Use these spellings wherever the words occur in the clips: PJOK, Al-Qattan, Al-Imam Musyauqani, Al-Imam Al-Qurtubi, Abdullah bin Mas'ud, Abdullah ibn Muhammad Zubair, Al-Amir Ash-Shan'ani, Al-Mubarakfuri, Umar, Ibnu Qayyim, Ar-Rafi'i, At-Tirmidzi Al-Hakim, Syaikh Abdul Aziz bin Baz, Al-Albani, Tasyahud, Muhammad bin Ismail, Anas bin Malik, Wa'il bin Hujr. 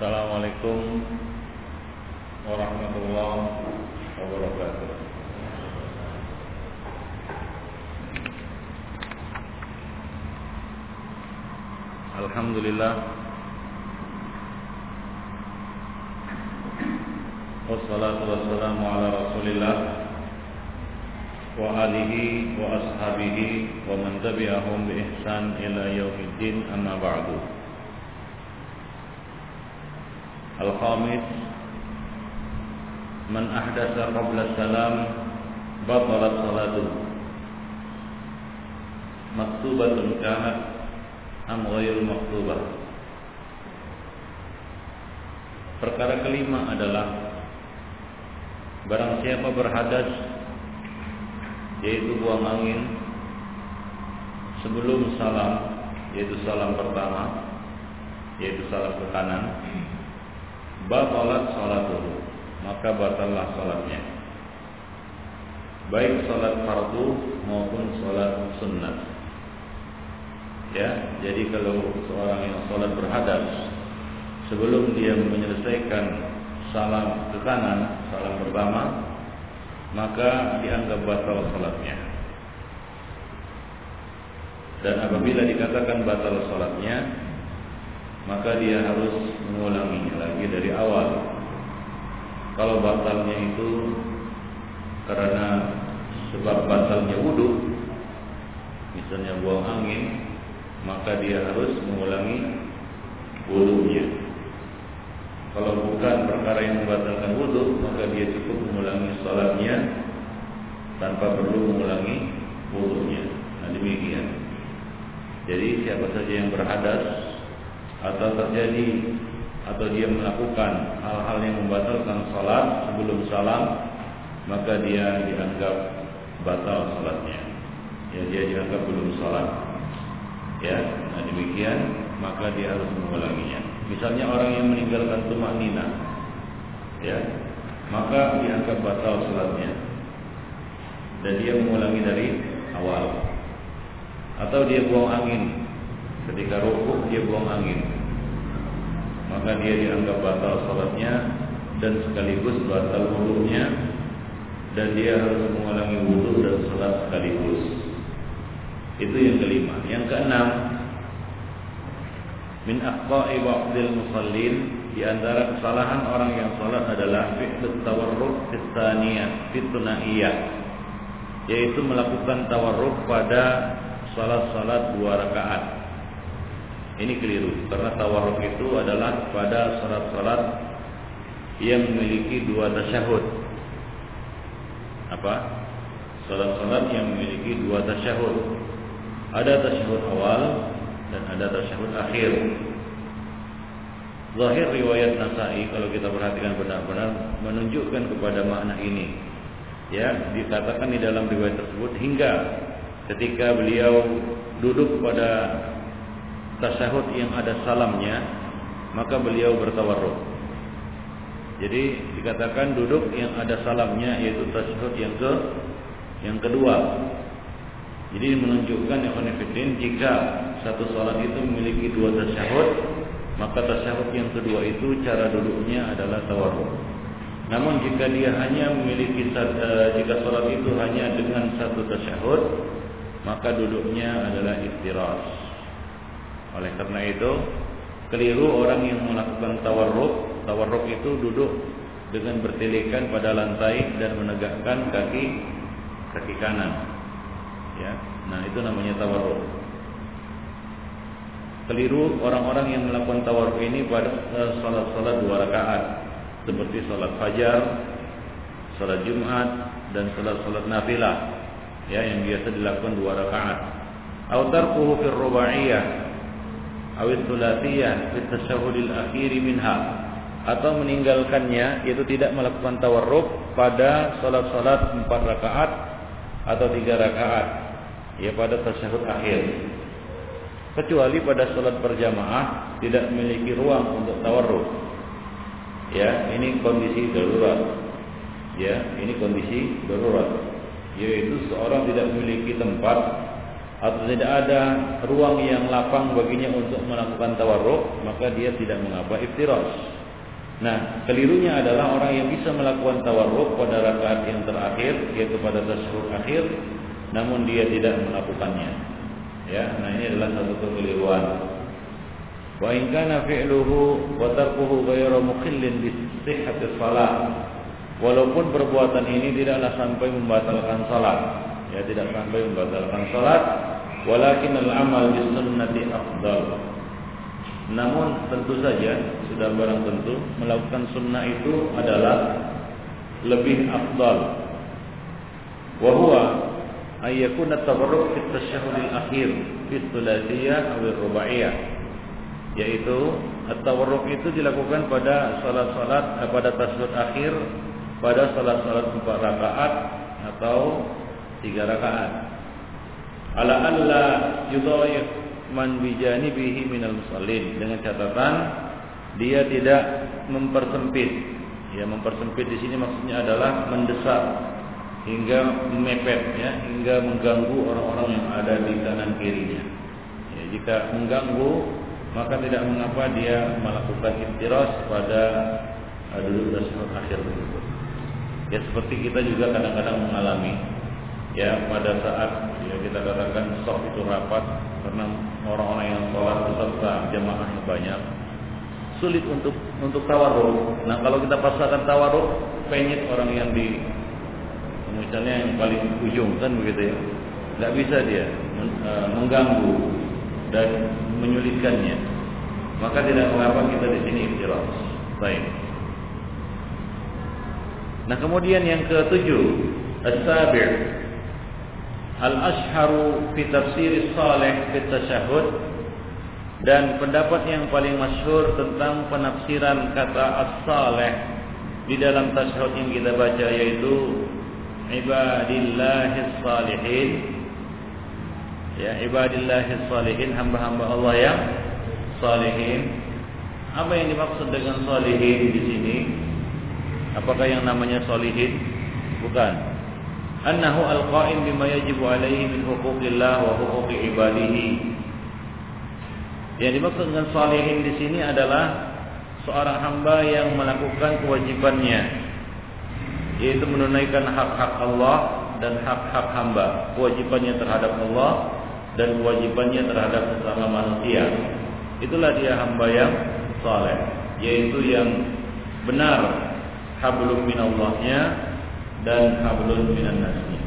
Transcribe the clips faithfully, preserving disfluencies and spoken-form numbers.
Assalamualaikum warahmatullahi wabarakatuh. Alhamdulillah. Wassalatu wassalamu ala Rasulillah wa alihi wa ashabihi wa man tabi'ahum bi ihsan ila yaumiddin, amma ba'du. Al-khamis, man ahdatsa qabla salam batalat salatuhu maktubatun kanat am ghairul maktubah. Perkara kelima adalah barang siapa berhadas, yaitu buang angin sebelum salam, yaitu salam pertama, yaitu salam ke kanan, batalat salatuhu, maka batallah salatnya, baik salat fardu maupun salat sunnah. Ya, jadi kalau seorang yang salat berhadas sebelum dia menyelesaikan salam ke kanan, salam pertama, maka dianggap batal salatnya. Dan apabila dikatakan batal salatnya, maka dia harus mengulanginya lagi dari awal. Kalau batalnya itu karena sebab batalnya wudu, misalnya buang angin, maka dia harus mengulangi wudunya. Kalau bukan perkara yang membatalkan wudu, maka dia cukup mengulangi salatnya tanpa perlu mengulangi wudunya. Nah, demikian. Jadi siapa saja yang berhadas atau terjadi atau dia melakukan hal-hal yang membatalkan salat sebelum salam, maka dia dianggap batal salatnya. Ya, dia dianggap belum salat. Ya, nah demikian, maka dia harus mengulanginya. Misalnya orang yang meninggalkan tumaknina, ya, maka dianggap batal salatnya dan dia mengulangi dari awal. Atau dia buang angin, ketika rukuk dia buang angin, maka dia dianggap batal salatnya dan sekaligus batal wudunya, dan dia harus mengulangi wudu dan salat sekaligus. Itu yang kelima. Yang keenam, min akhta'i ba'dil musallin, di antara kesalahan orang yang salat adalah fi'lut tawarruk tsaniyah fitnaiyah, yaitu melakukan tawarruk pada salat-salat dua rakaat. Ini keliru, karena tawarruk itu adalah pada salat-salat yang memiliki dua tasyahud. Apa? Salat-salat yang memiliki dua tasyahud. Ada tasyahud awal dan ada tasyahud akhir. Zahir riwayat Nasa'i, kalau kita perhatikan benar-benar, menunjukkan kepada makna ini. Ya, dikatakan di dalam riwayat tersebut, hingga ketika beliau duduk pada tasyahud yang ada salamnya, maka beliau bertawarruk. Jadi dikatakan duduk yang ada salamnya, yaitu tasyahud yang ke yang kedua. Jadi menunjukkan ikhwan, jika satu salat itu memiliki dua tasyahud, maka tasyahud yang kedua itu cara duduknya adalah tawarruk. Namun jika dia hanya memiliki jika salat itu hanya dengan satu tasyahud, maka duduknya adalah istirahat. Oleh karena itu keliru orang yang melakukan tawarruk. Tawarruk itu duduk dengan bertelekan pada lantai dan menegakkan kaki kaki kanan. Ya, nah itu namanya tawarruk. Keliru orang-orang yang melakukan tawarruk ini pada salat-salat dua rakaat seperti salat fajar, salat Jumat, dan salat-salat nafilah, ya, yang biasa dilakukan dua rakaat. Au tarkuhu fil rubaiyah awil thulatiyah fi tasyahhudil akhir minha, atau meninggalkannya, yaitu tidak melakukan tawarruk pada salat-salat empat rakaat atau tiga rakaat, ya, pada tasyahhud akhir, kecuali pada salat berjamaah tidak memiliki ruang untuk tawarruk. Ya, ini kondisi darurat. Ya, ini kondisi darurat, yaitu seorang tidak memiliki tempat atau tidak ada ruang yang lapang baginya untuk melakukan tawarruk, maka dia tidak mengapa iftiras. Nah, kelirunya adalah orang yang bisa melakukan tawarruk pada rakaat yang terakhir, yaitu pada tasyahud akhir, namun dia tidak melakukannya. Ya, nah ini adalah satu kekeliruan. Wa in kana fi'luhu wa tarkuhu ghayra mukhillin bi sihhatis shalah. Walaupun perbuatan ini tidaklah sampai membatalkan salat, ya tidak sampai membatalkan salat, walakin al-amal bi sunnati afdal. Namun tentu saja sudah barang tentu melakukan sunnah itu adalah lebih afdal. Wa huwa ay yakuna at-tabarruk fi at-tashahhud al-akhir fi thulathiyah aw ar-rubaiyah, yaitu at-tabarruk itu dilakukan pada salat-salat eh, pada tasyahud akhir, pada salat-salat empat rakaat atau tiga rakaat. Ala alla yudayif man bijanibihi minal musallin, dengan catatan dia tidak mempersempit. Ya, mempersempit di sini maksudnya adalah mendesak hingga memepet, ya, hingga mengganggu orang-orang yang ada di kanan kirinya. Ya, jika mengganggu maka tidak mengapa dia melakukan iftiras pada duduk tasyahud akhir tersebut. Ya, seperti kita juga kadang-kadang mengalami, ya, pada saat, ya, kita katakan saf itu rapat karena orang-orang yang sholat beserta jamaahnya banyak, sulit untuk untuk tawarruk. Nah, kalau kita paksakan tawarruk, penyet orang yang di misalnya yang paling ujung kan begitu ya, nggak bisa dia mengganggu dan menyulitkannya. Maka tidak mengapa kita di sini iftiras. Baik. Nah, kemudian yang ketujuh, as-sabi' al-ashharu fi tafsir salih fi tasyahud, dan pendapat yang paling masyhur tentang penafsiran kata as-salih di dalam tasyahud yang kita baca, yaitu ibadillahis salihin, ya, ibadillahis salihin, hamba-hamba Allah yang salihin. Apa yang dimaksud dengan salihin di sini? Apakah yang namanya solihin? Bukan. Annahu al-qa'im bima yajibu alaihi min huquqillah wa huquqi ibadihi. Yang dimaksud dengan solihin di sini adalah seorang hamba yang melakukan kewajibannya, yaitu menunaikan hak-hak Allah dan hak-hak hamba, kewajibannya terhadap Allah dan kewajibannya terhadap sesama manusia. Itulah dia hamba yang saleh, yaitu yang benar hablum minallahnya dan hablum minannasnya.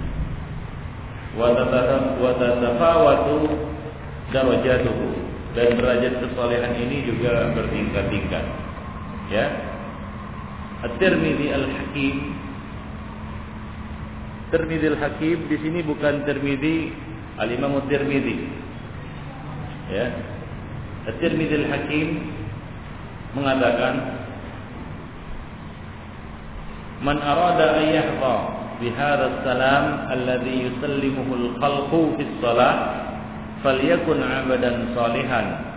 Wa tatafawatu darajatuhu, dan derajat kesalehan ini juga bertingkat-tingkat, ya. At-Tirmidzi Al-Hakim, Tirmidzi Al-Hakim di sini bukan Tirmidzi Al-Imam At-Tirmidzi, ya. At-Tirmidzi Al-Hakim mengatakan, man arada ayyahqa bihadha salam alladhi yusallimuhu al-khalqu fi shalah falyakun 'abdan salihan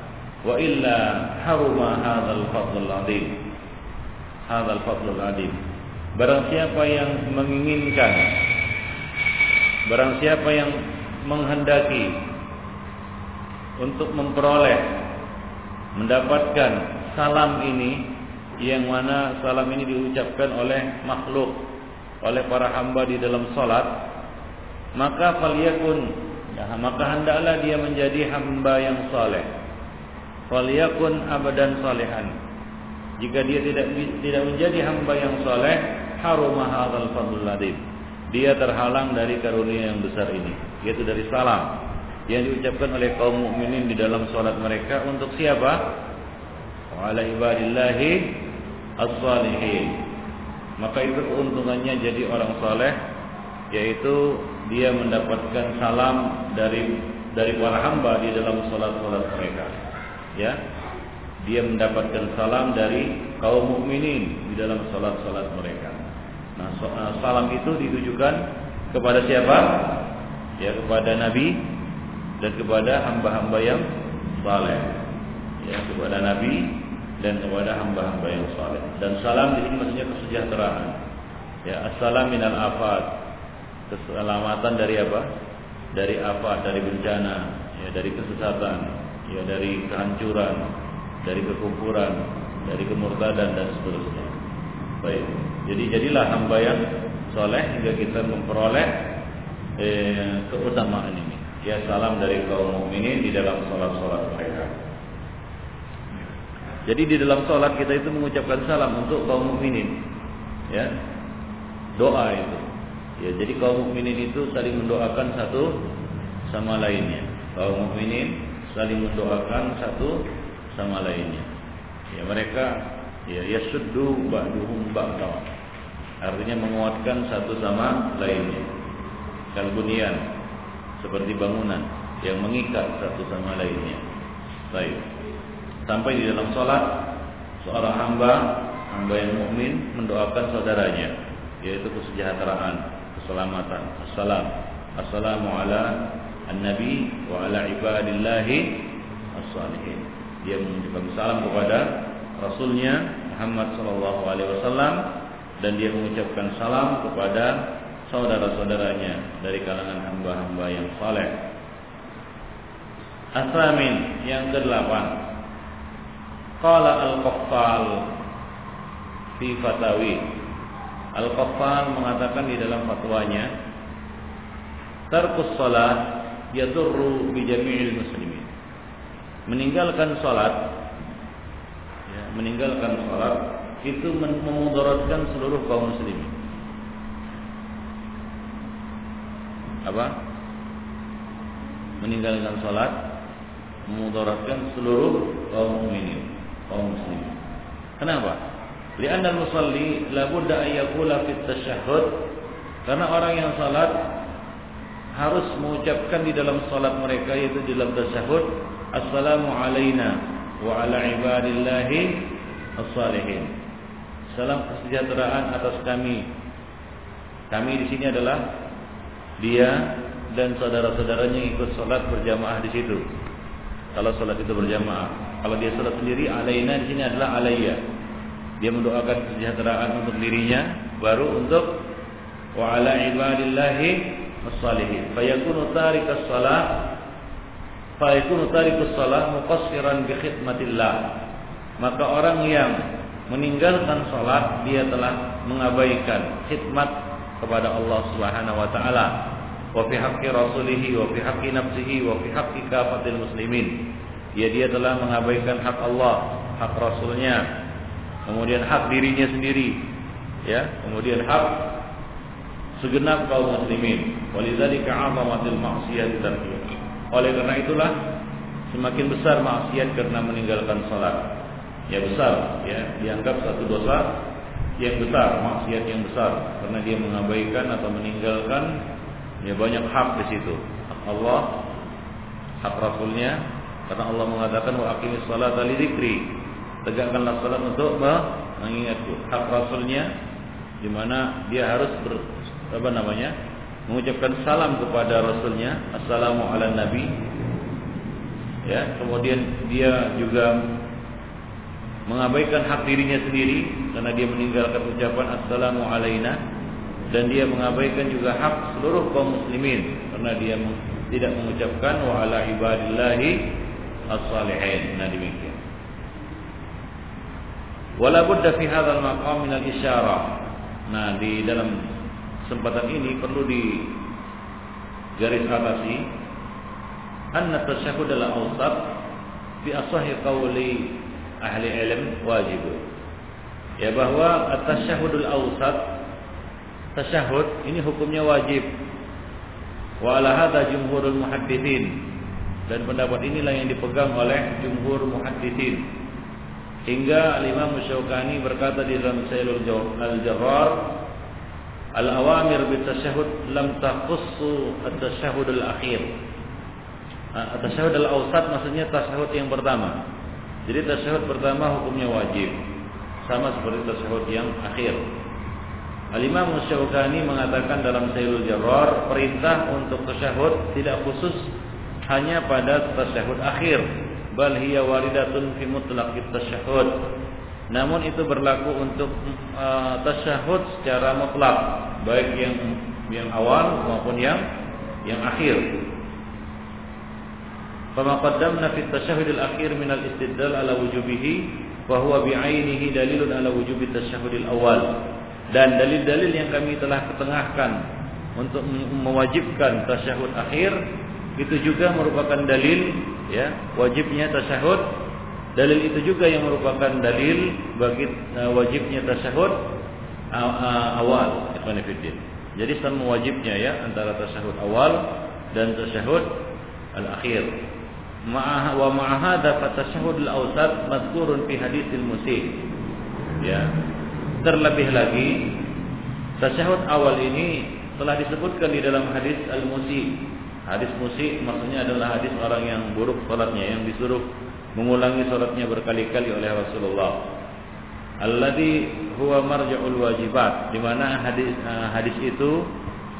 wa illa haruma hadha al-fadl al-'azim, hadha al-fadl al-'azim. Barang siapa yang menginginkan, barang siapa yang menghendaki untuk memperoleh, mendapatkan salam ini, yang mana salam ini diucapkan oleh makhluk, oleh para hamba di dalam salat, maka falyakun, ya, maka hendaklah dia menjadi hamba yang saleh. Falyakun abdan salihan. Jika dia tidak tidak menjadi hamba yang saleh, haruma hadzal fadlul adzim, dia terhalang dari karunia yang besar ini, yaitu dari salam yang diucapkan oleh kaum mukminin di dalam salat mereka untuk siapa? Wa ala ibadillahi as-salihin. Maka itu keuntungannya jadi orang saleh, yaitu dia mendapatkan salam dari dari para hamba di dalam salat-salat mereka, ya. Dia mendapatkan salam dari kaum mukminin di dalam salat-salat mereka. Nah, salam itu ditujukan kepada siapa? Ya, kepada Nabi dan kepada hamba-hamba yang saleh. Ya, kepada Nabi dan kepada hamba-hamba yang saleh. Dan salam di sini maksudnya kesejahteraan. Ya, assalam minal afat, keselamatan dari apa? dari apa, dari bencana, ya, dari kesesatan, ya, dari kehancuran, dari kekufuran, dari kemurtadan dan seterusnya. Baik. Jadi jadilah hamba yang soleh hingga kita memperoleh eh, keutamaan ini. Ya, salam dari kaum mukminin di dalam salat-salat mereka. Jadi di dalam salat kita itu mengucapkan salam untuk kaum mukminin. Ya. Doa itu. Ya, jadi kaum mukminin itu saling mendoakan satu sama lainnya. Kaum mukminin saling mendoakan satu sama lainnya. Ya, mereka ya yasuddu ba'duhum ba'daw. Artinya menguatkan satu sama lainnya. Kal bunyan, seperti bangunan yang mengikat satu sama lainnya. Baik. Sampai di dalam sholat seorang hamba, hamba yang mukmin mendoakan saudaranya, yaitu kesejahteraan, keselamatan. Assalam, assalamu ala an-nabi wa ala ibadillahi as-salihin. Dia mengucapkan salam kepada Rasulnya Muhammad Sallallahu Alaihi Wasallam, dan dia mengucapkan salam kepada saudara-saudaranya dari kalangan hamba-hamba yang saleh. Asamin, yang kedelapan. Qala Al-Qattan fi fatawi. Al-Qattan mengatakan di dalam fatwanya, tarkus salat yadurru bi jami'il muslimin. Meninggalkan salat, ya, meninggalkan salat itu memudaratkan seluruh kaum muslimin. Apa? Meninggalkan sholat memudaratkan seluruh kaum mukminin, kaum muslimin. Kenapa? Li'anna al-musalli la budda ayyakula fit tasyahud. Karena orang yang sholat harus mengucapkan di dalam sholat mereka, yaitu di dalam tasyahud, assalamu alaina wa ala ibadillahi as-salihin. Salam kesejahteraan atas kami. Kami di sini adalah dia dan saudara-saudaranya yang ikut sholat berjamaah di situ. Kalau sholat itu berjamaah, kalau dia sholat sendiri, alaina di sini adalah alaiya. Dia mendoakan kesejahteraan untuk dirinya, baru untuk wa ala ibadillahi as-salihin. Fa yakunu tarikus shalah, fa yakunu tarikus shalah muqassiran bi khidmatillah. Maka orang yang meninggalkan sholat, dia telah mengabaikan khidmat kepada Allah Subhanahu wa taala, wa fi haqqi rasulih, wa fi haqqi nafsihi, wa fi haqqi kafatil muslimin. Ya, dia telah mengabaikan hak Allah, hak rasulnya, kemudian hak dirinya sendiri, ya, kemudian hak segenap kaum muslimin. Walizalika 'azamatul ma'siyati tarkih. Oleh karena itulah semakin besar maksiat karena meninggalkan salat. Ya, besar, ya, dianggap satu dosa yang besar, maksiat yang besar, karena dia mengabaikan atau meninggalkan ya banyak hak di situ. Hak Allah, hak Rasulnya, karena Allah mengatakan wa aqimis salata li dzikri. Tegakkanlah salat untuk mengingatku. Hak Rasulnya, di mana dia harus ber, apa namanya? mengucapkan salam kepada Rasulnya, assalamu ala nabi. Ya, kemudian dia juga mengabaikan hak dirinya sendiri, karena dia meninggalkan ucapan assalamu alaina, dan dia mengabaikan juga hak seluruh kaum muslimin karena dia tidak mengucapkan wa ala ibadillahi as-salihin. Nah, demikian. Wala budda fi hadzal maqam min al-isyarah. Nah, di dalam kesempatan ini perlu di garis atasi anna tasyahud al-awsat bi ashahhi qawli ahli ilm wajib. Ya, bahwa at-tasyahudul awsat, tasyahud ini hukumnya wajib. Wa ala hadza jumhurul muhadditsin, dan pendapat inilah yang dipegang oleh jumhur muhadditsin. Hingga Al-Imam Musyauqani berkata di dalam Sailul Al-Jarrar, al-awamir bitasyahud lam takhussu at-tasyahudul akhir. At-tasyahudul awsat maksudnya tasyahud yang pertama. Jadi tasyahud pertama hukumnya wajib, sama seperti tasyahud yang akhir. Al-Imam Musyauqani mengatakan dalam Sailul Jarrar, perintah untuk tasyahud tidak khusus hanya pada tasyahud akhir, bal hiya waridatun fi mutlaqit tasyahud. Namun itu berlaku untuk uh, tasyahud secara mutlak, baik yang yang awal maupun yang yang akhir. Fama qaddamna fi at-tasyahhud al-akhir min al-istidlal ala wujubihi wa huwa bi'ainihi dalilun ala wujubi at-tasyahhud al-awwal. Dan dalil-dalil yang kami telah ketengahkan untuk mewajibkan tasyahud akhir itu juga merupakan dalil, ya, wajibnya tasyahud. Dalil itu juga yang merupakan dalil bagi wajibnya tasyahud awal. Jadi sama wajibnya, ya, antara tasyahud awal dan tasyahud al-akhir. Ma'ah wa ma'ahada fa tasyahud al-awsat madhkurun fi haditsil musih. Ya. Terlebih lagi tasyahud awal ini telah disebutkan di dalam hadis al-musih. Hadis musik maksudnya adalah hadis orang yang buruk salatnya, yang disuruh mengulangi salatnya berkali-kali oleh Rasulullah. Alladhi huwa marja'ul wajibat, di mana hadis hadis itu,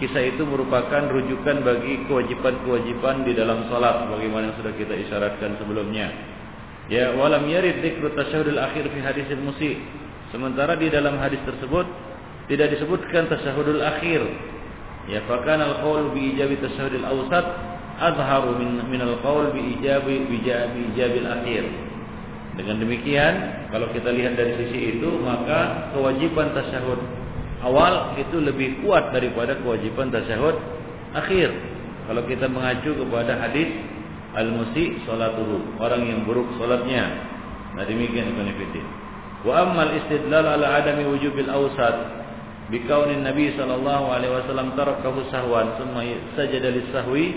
kisah itu merupakan rujukan bagi kewajiban-kewajiban di dalam salat bagaimana yang sudah kita isyaratkan sebelumnya. Ya, wa lam yarid dzikru tasyahhudil akhir fi hadisil musik. Sementara di dalam hadis tersebut tidak disebutkan tasyahhudul akhir. Ya, fakan al-qaul bi ijabi tasyahhud al-awsat azharu min min al-qaul bi ijabi bi ijabi al-akhir. Dengan demikian, kalau kita lihat dari sisi itu, maka kewajiban tasyahhud awal itu lebih kuat daripada kewajiban tasyahhud akhir. Kalau kita mengacu kepada hadis al-musi salatuhu, orang yang buruk salatnya. Nah, demikian benefitnya. Wa ammal istidlal ala adami wujubil awsat bikaunin Nabi sallallahu alaihi wasallam tarakahu sahwan summa sajada lisahwi.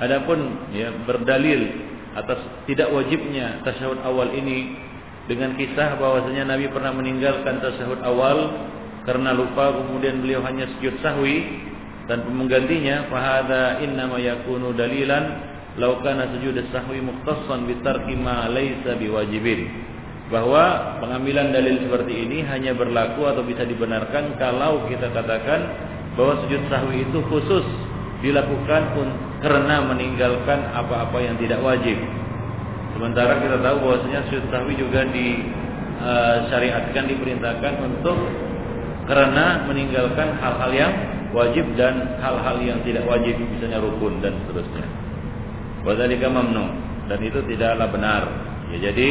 Adapun, ya, berdalil atas tidak wajibnya tasyahud awal ini dengan kisah bahwasanya Nabi pernah meninggalkan tasyahud awal karena lupa, kemudian beliau hanya sujud sahwi tanpa menggantinya. Fa hadza inna ma yakunu dalilan law kana sujud as-sahwi mukhtassan bi tarki ma laysa biwajibin. Bahwa pengambilan dalil seperti ini hanya berlaku atau bisa dibenarkan kalau kita katakan bahwa sujud sahwi itu khusus dilakukan pun karena meninggalkan apa-apa yang tidak wajib. Sementara kita tahu bahwasanya sujud sahwi juga disyariatkan, diperintahkan untuk karena meninggalkan hal-hal yang wajib dan hal-hal yang tidak wajib, misalnya rukun dan seterusnya. Wadzalika mamnu, dan itu tidaklah benar. Ya, jadi,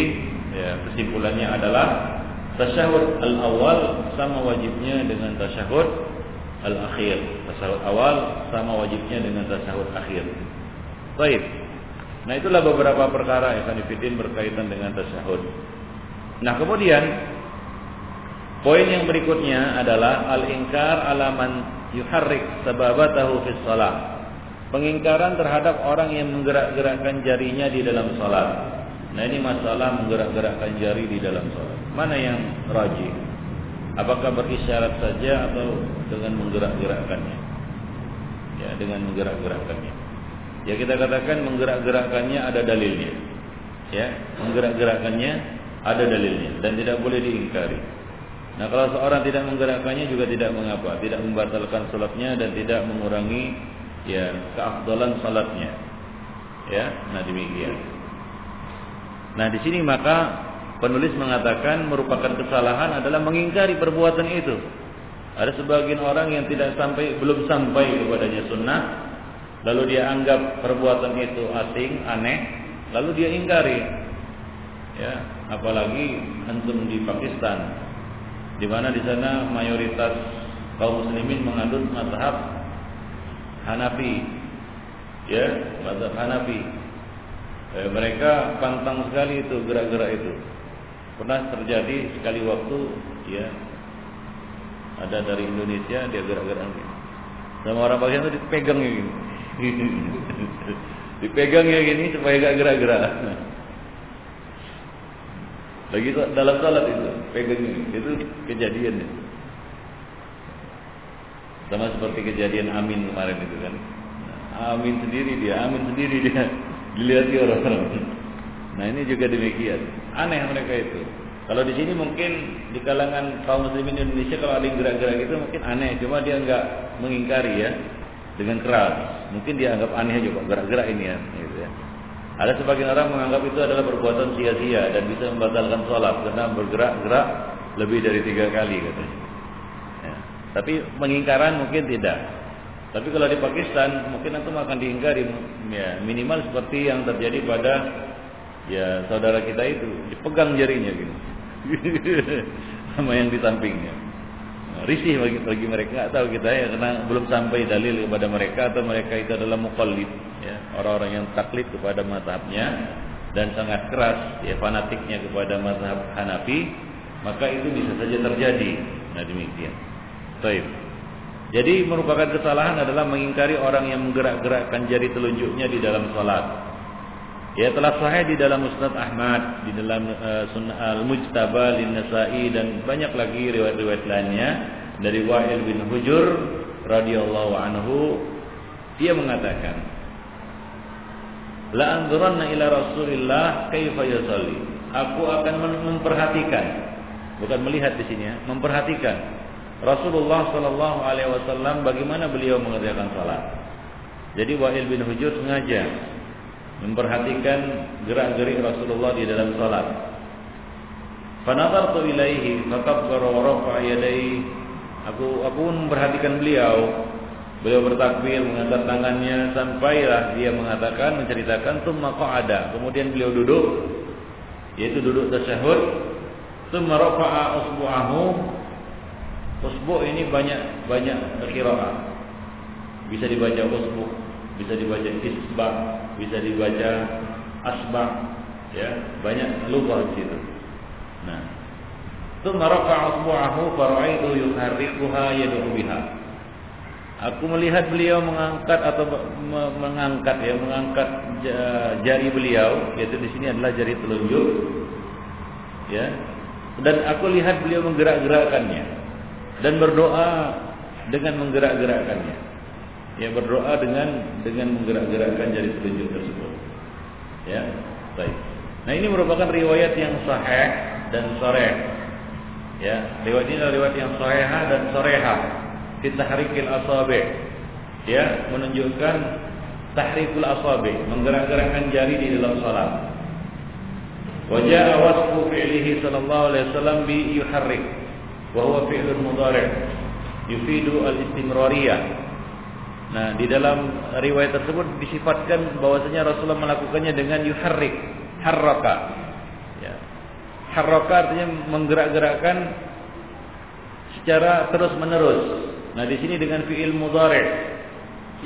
ya, kesimpulannya adalah tasyahud al-awal sama wajibnya dengan tasyahud al-akhir. Tasyahud awal sama wajibnya dengan tasyahud akhir. Baik. Nah, itulah beberapa perkara yang sanifidin berkaitan dengan tasyahud. Nah, kemudian poin yang berikutnya adalah al-ingkar ala man yuharrik sababatahu fis shalah. Pengingkaran terhadap orang yang menggerak-gerakkan jarinya di dalam salat. Nah, ini masalah menggerak-gerakkan jari di dalam salat. Mana yang rajih? Apakah berisyarat saja atau dengan menggerak-gerakkannya? Ya, dengan menggerak-gerakkannya. Ya, kita katakan menggerak-gerakkannya ada dalilnya. Ya, menggerak-gerakkannya ada dalilnya dan tidak boleh diingkari. Nah, kalau seorang tidak menggerakkannya juga tidak mengapa, tidak membatalkan salatnya dan tidak mengurangi, ya, keafdalan salatnya. Ya, nah demikian. Nah, di sini maka penulis mengatakan merupakan kesalahan adalah mengingkari perbuatan itu. Ada sebagian orang yang tidak sampai belum sampai kepadanya sunnah, lalu dia anggap perbuatan itu asing, aneh, lalu dia ingkari. Ya, apalagi antum di Pakistan, di mana di sana mayoritas kaum muslimin menganut mazhab Hanafi. Ya, mazhab Hanafi. Eh, mereka pantang sekali itu gerak-gerak itu. Pernah terjadi sekali waktu, ya, ada dari Indonesia dia gerak-gerak gitu. Sama orang Pakistan itu dipegang ya gini, dipegang ya gini supaya gak gerak-gerak. Lagi dalam salat itu, pegang itu kejadian ya. Sama seperti kejadian Amin kemarin itu kan. Amin sendiri dia, Amin sendiri dia. Dilihat orang-orang. Nah, ini juga demikian. Aneh mereka itu. Kalau di sini mungkin di kalangan kaum muslimin Indonesia kalau ada yang gerak-gerak itu mungkin aneh, cuma dia enggak mengingkari ya dengan keras. Mungkin dia anggap aneh juga gerak-gerak ini ya, gitu ya. Ada sebagian orang menganggap itu adalah perbuatan sia-sia dan bisa membatalkan sholat karena bergerak-gerak lebih dari tiga kali katanya. Ya. Tapi pengingkaran mungkin tidak. Tapi kalau di Pakistan mungkin antum akan dihindari, ya, minimal seperti yang terjadi pada ya saudara kita itu, dipegang jarinya gitu sama yang di sampingnya. Nah, risih bagi, bagi mereka, atau kita ya, karena belum sampai dalil kepada mereka, atau mereka itu adalah muqallid, ya, orang-orang yang taklid kepada mazhabnya dan sangat keras ya fanatiknya kepada mazhab Hanafi, maka itu bisa saja terjadi. Nah demikian. Baik. Jadi merupakan kesalahan adalah mengingkari orang yang menggerak-gerakkan jari telunjuknya di dalam salat. Ya telah sahih di dalam Musnad Ahmad, di dalam uh, Sunan Al-Mujtaba lin-Nasa'i dan banyak lagi riwayat-riwayat lainnya dari Wa'il bin Hujr radhiyallahu anhu, dia mengatakan, "La anzuranna ila Rasulillah kaifa yusalli." Aku akan memperhatikan, bukan melihat di sini ya, memperhatikan Rasulullah Shallallahu Alaihi Wasallam bagaimana beliau mengerjakan salat. Jadi Wa'il bin Hujr sengaja memperhatikan gerak-gerik Rasulullah di dalam salat. Fanazartu ilaihi fakabbara wa rafa'a yadayhi. Aku aku pun memperhatikan beliau. Beliau bertakbir, mengangkat tangannya sampailah dia mengatakan, menceritakan, tsumma qa'ada. Kemudian beliau duduk, yaitu duduk tasyahud. Tsumma rafa'a usbu'ahu. Usbu' ini banyak banyak qiraah. Bisa dibaca usbu', bisa dibaca isbah, bisa dibaca asbah, ya, banyak lughah di situ. Nah, tsumma rafa'a usbu'ahu fa ra'aitu yuharrikuha yad'u biha. Aku melihat beliau mengangkat atau mengangkat ya, mengangkat jari beliau, yaitu di sini adalah jari telunjuk. Ya. Dan aku lihat beliau menggerak-gerakannya dan berdoa dengan menggerak-gerakkannya. Ya, berdoa dengan dengan menggerak-gerakkan jari telunjuk tersebut. Ya, baik. Nah, ini merupakan riwayat yang sahih dan sharih. Ya, riwayat ini adalah riwayat yang sahihah dan sharihah. Fi tahrikil asabi'. Ya, menunjukkan tahrikul asabi', menggerak-gerakkan jari di dalam salat. Wa ja'a wasfu fi'lihi sallallahu alaihi wasallam bi yuharrik. Bahwa fi'lun mudhari' yufidu al-istimrariyah. Nah, di dalam riwayat tersebut disifatkan bahwasanya Rasulullah melakukannya dengan yuharrik, harraka. Ya. Harraka artinya menggerak-gerakkan secara terus-menerus. Nah, di sini dengan fi'il mudhari'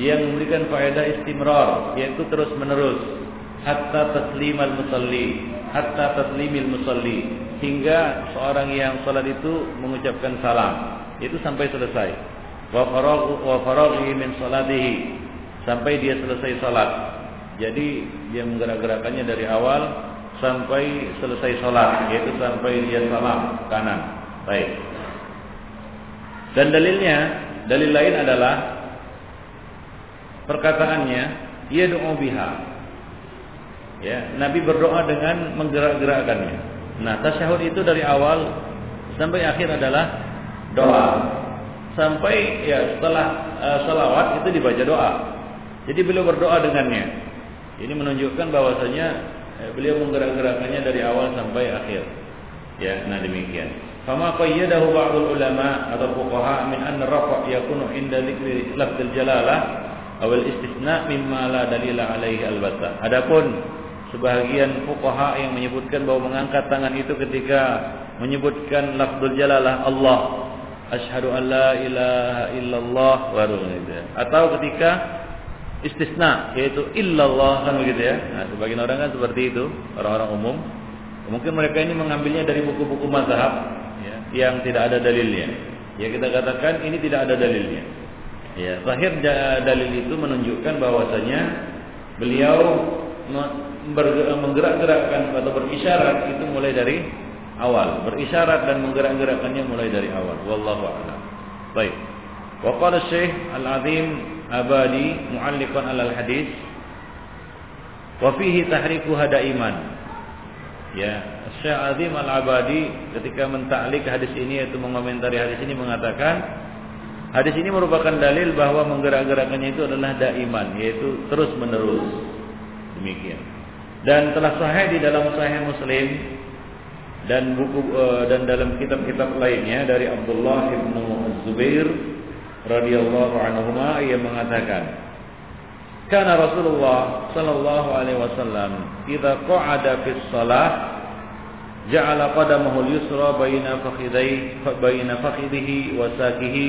yang memberikan faedah istimrar, yaitu terus-menerus, hatta taslimal musalli, hatta taslimil musalli, hingga seorang yang salat itu mengucapkan salam, itu sampai selesai. Wa faraghu wa faraghi min salatihi, sampai dia selesai salat. Jadi dia menggerak-gerakannya dari awal sampai selesai salat, yaitu sampai dia salam kanan. Baik. Dan dalilnya, dalil lain adalah perkataannya yad'u biha. Ya, Nabi berdoa dengan menggerak-gerakkannya. Nah, tasyahud itu dari awal sampai akhir adalah doa. Sampai ya setelah uh, salawat itu dibaca doa. Jadi beliau berdoa dengannya. Ini menunjukkan bahwasanya eh, beliau menggerak-gerakannya dari awal sampai akhir. Ya, nah demikian. Fama qayyadahu ba'dul ulama atau fuqaha min anna rafa' yakunu inda dzikri lafzil jalalah awal istisna mimma la dalila alaihi albatta. Adapun sebahagian fuqaha yang menyebutkan bahwa mengangkat tangan itu ketika menyebutkan lafzul jalalah Allah, asyhadu an la ilaha illallah wa rasulullah, atau ketika istisna yaitu illallah, kan begitu ya. Nah, sebagian orang kan seperti itu, orang-orang umum. Mungkin mereka ini mengambilnya dari buku-buku mazhab ya, yang tidak ada dalilnya. Ya kita katakan ini tidak ada dalilnya. Ya, zahir dalil itu menunjukkan bahwasanya beliau menggerak-gerakkan atau berisyarat itu mulai dari awal, berisyarat dan menggerak-gerakannya mulai dari awal. Wallahu a'lam. Baik. Wa qala Syekh Al-Azim Abadi mu'alliqan 'alal hadis wa fihi tahrikuha daiman. Ya, Syekh Azim Al-Abadi ketika mentaklik hadis ini yaitu mengomentari hadis ini mengatakan hadis ini merupakan dalil bahwa menggerak-gerakannya itu adalah daiman, yaitu terus-menerus. Demikian. Dan telah sahih di dalam Sahih Muslim dan buku dan dalam kitab-kitab lainnya dari Abdullah ibn Zubair radhiyallahu anhuma, ia mengatakan, karena Rasulullah sallallahu alaihi wasallam idza qa'ada fis shalah ja'ala qadamahu al-yusra baina fakhidayhi baina fakhidihi wa sakihi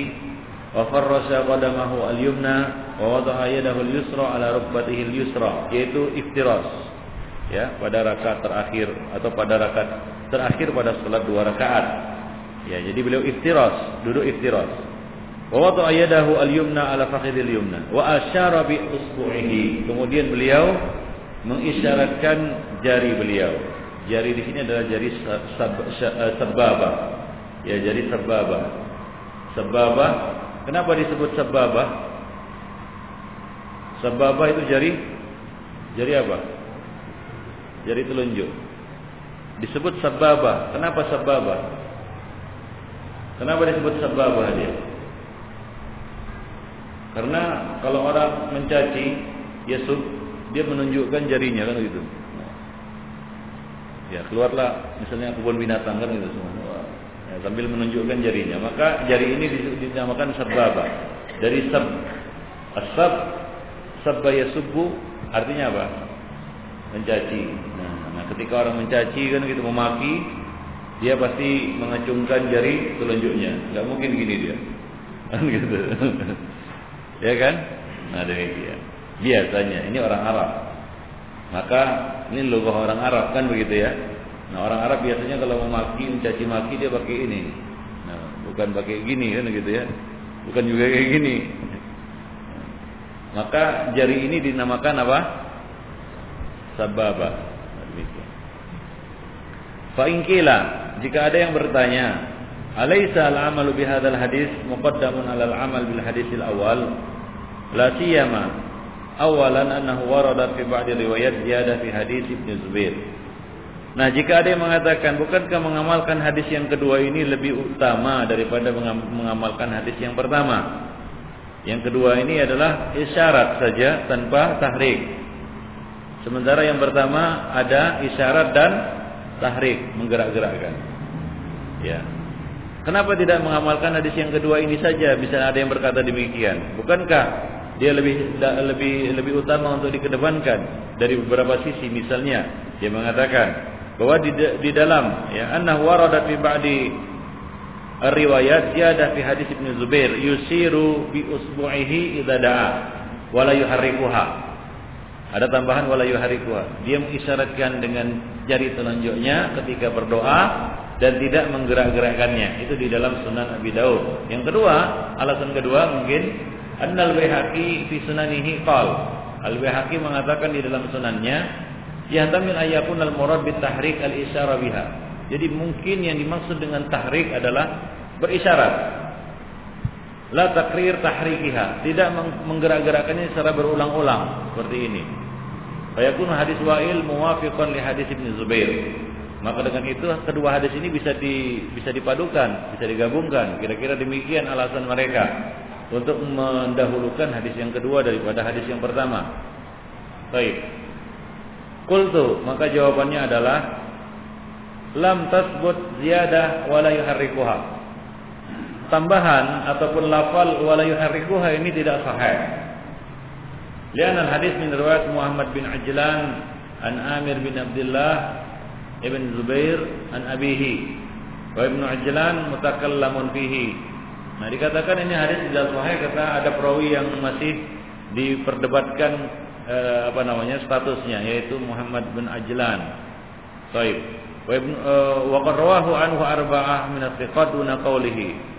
wa farrasha qadamahu al-yumna wa wada'a yadahu al-yusra ala rubbatihi al-yusra, yaitu iftiras ya pada rakaat terakhir atau pada rakaat terakhir pada salat dua rakaat ya, jadi beliau iftiras, duduk iftiras. Wa wada'a yadahu al-yumna ala fakhidil yumna wa asyara bi usbu'ihi, kemudian beliau mengisyaratkan jari beliau. Jari di sini adalah jari sababa. Ya, jari sababa. Sababa, kenapa disebut sababa? Sababa itu jari jari apa? Jari telunjuk. Disebut sababa. Kenapa sababa? Kenapa disebut sababa dia? Karena kalau orang mencaci, Yesus dia menunjukkan jarinya kan gitu. Nah, ya keluarlah misalnya kebun binatang kan gitu semua. Ya, sambil menunjukkan jarinya, maka jari ini dinamakan sababa. Dari sab, asab, sabba yasubbu artinya apa? Mencaci. Nah, nah, ketika orang mencaci kan gitu, memaki, dia pasti mengacungkan jari telunjuknya. Enggak mungkin gini dia. Kan gitu. Ya kan? Nah demikian. Biasanya ini orang Arab. Maka ini logo orang Arab kan begitu ya. Nah orang Arab biasanya kalau memaki, mencaci maki dia pakai ini. Nah bukan pakai gini kan gitu ya. Bukan juga kayak gini. Maka jari ini dinamakan apa? Sababa. Nah, demikian. Fa'inkila, jika ada yang bertanya, alaisa al-amalu bihadzal hadis muqaddamun 'ala al-amal bil hadisil awal la siyama awalan annahu warada fi ba'd riwayat ziyadah fi hadis Ibnu Zubair. Nah, jika ada yang mengatakan bukankah mengamalkan hadis yang kedua ini lebih utama daripada mengamalkan hadis yang pertama? Yang kedua ini adalah isyarat saja tanpa tahrik. Sementara yang pertama ada isyarat dan tahrik, menggerak-gerakkan. Ya. Kenapa tidak mengamalkan hadis yang kedua ini saja? Bisa ada yang berkata demikian. Bukankah dia lebih lebih lebih utama untuk dikedepankan dari beberapa sisi? Misalnya, dia mengatakan bahwa di, di dalam ya annahu warada fi ba'di riwayat ziyadah fi hadis Ibnu Zubair yusiru bi usbu'ihi idza da'a wa la yuharrikuha. Ada tambahan wala yuharrikuha. Dia mengisyaratkan dengan jari telunjuknya ketika berdoa dan tidak menggerak-gerakkannya. Itu di dalam Sunan Abi Daud. Yang kedua, alasan kedua mungkin An-Al-Baihaqi fi Sunanihi qal. Al-Baihaqi mengatakan di dalam sunannya, yahtamil ayakun al-murad bitahrik al-isyara biha. Jadi mungkin yang dimaksud dengan tahrik adalah berisyarat. La takrir tahrikiha, tidak menggerak-gerakkannya secara berulang-ulang seperti ini. Fayakun hadis Wa'il muwafiqan li hadis Ibnu Zubair. Maka dengan itu kedua hadis ini bisa di, bisa dipadukan, bisa digabungkan. Kira-kira demikian alasan mereka untuk mendahulukan hadis yang kedua daripada hadis yang pertama. Baik. Qultu, maka jawabannya adalah lam tasbut ziyadah wa la yuharrikuha. Tambahan ataupun lafal wa la yuharrikuha ini tidak sahih. Lianal hadis min riwayat Muhammad bin Ajlan an Amir bin Abdullah Ibn Zubair an abihi wa Ibnu Ajlan mutakallamun fihi. Nah dikatakan ini hadis tidak sahih karena ada perawi yang masih diperdebatkan eh, apa namanya statusnya, yaitu Muhammad bin Ajlan. Taib. Wa Ibnu wa qarawahu anhu arba'ah min ath-thiqat duna qawlihi.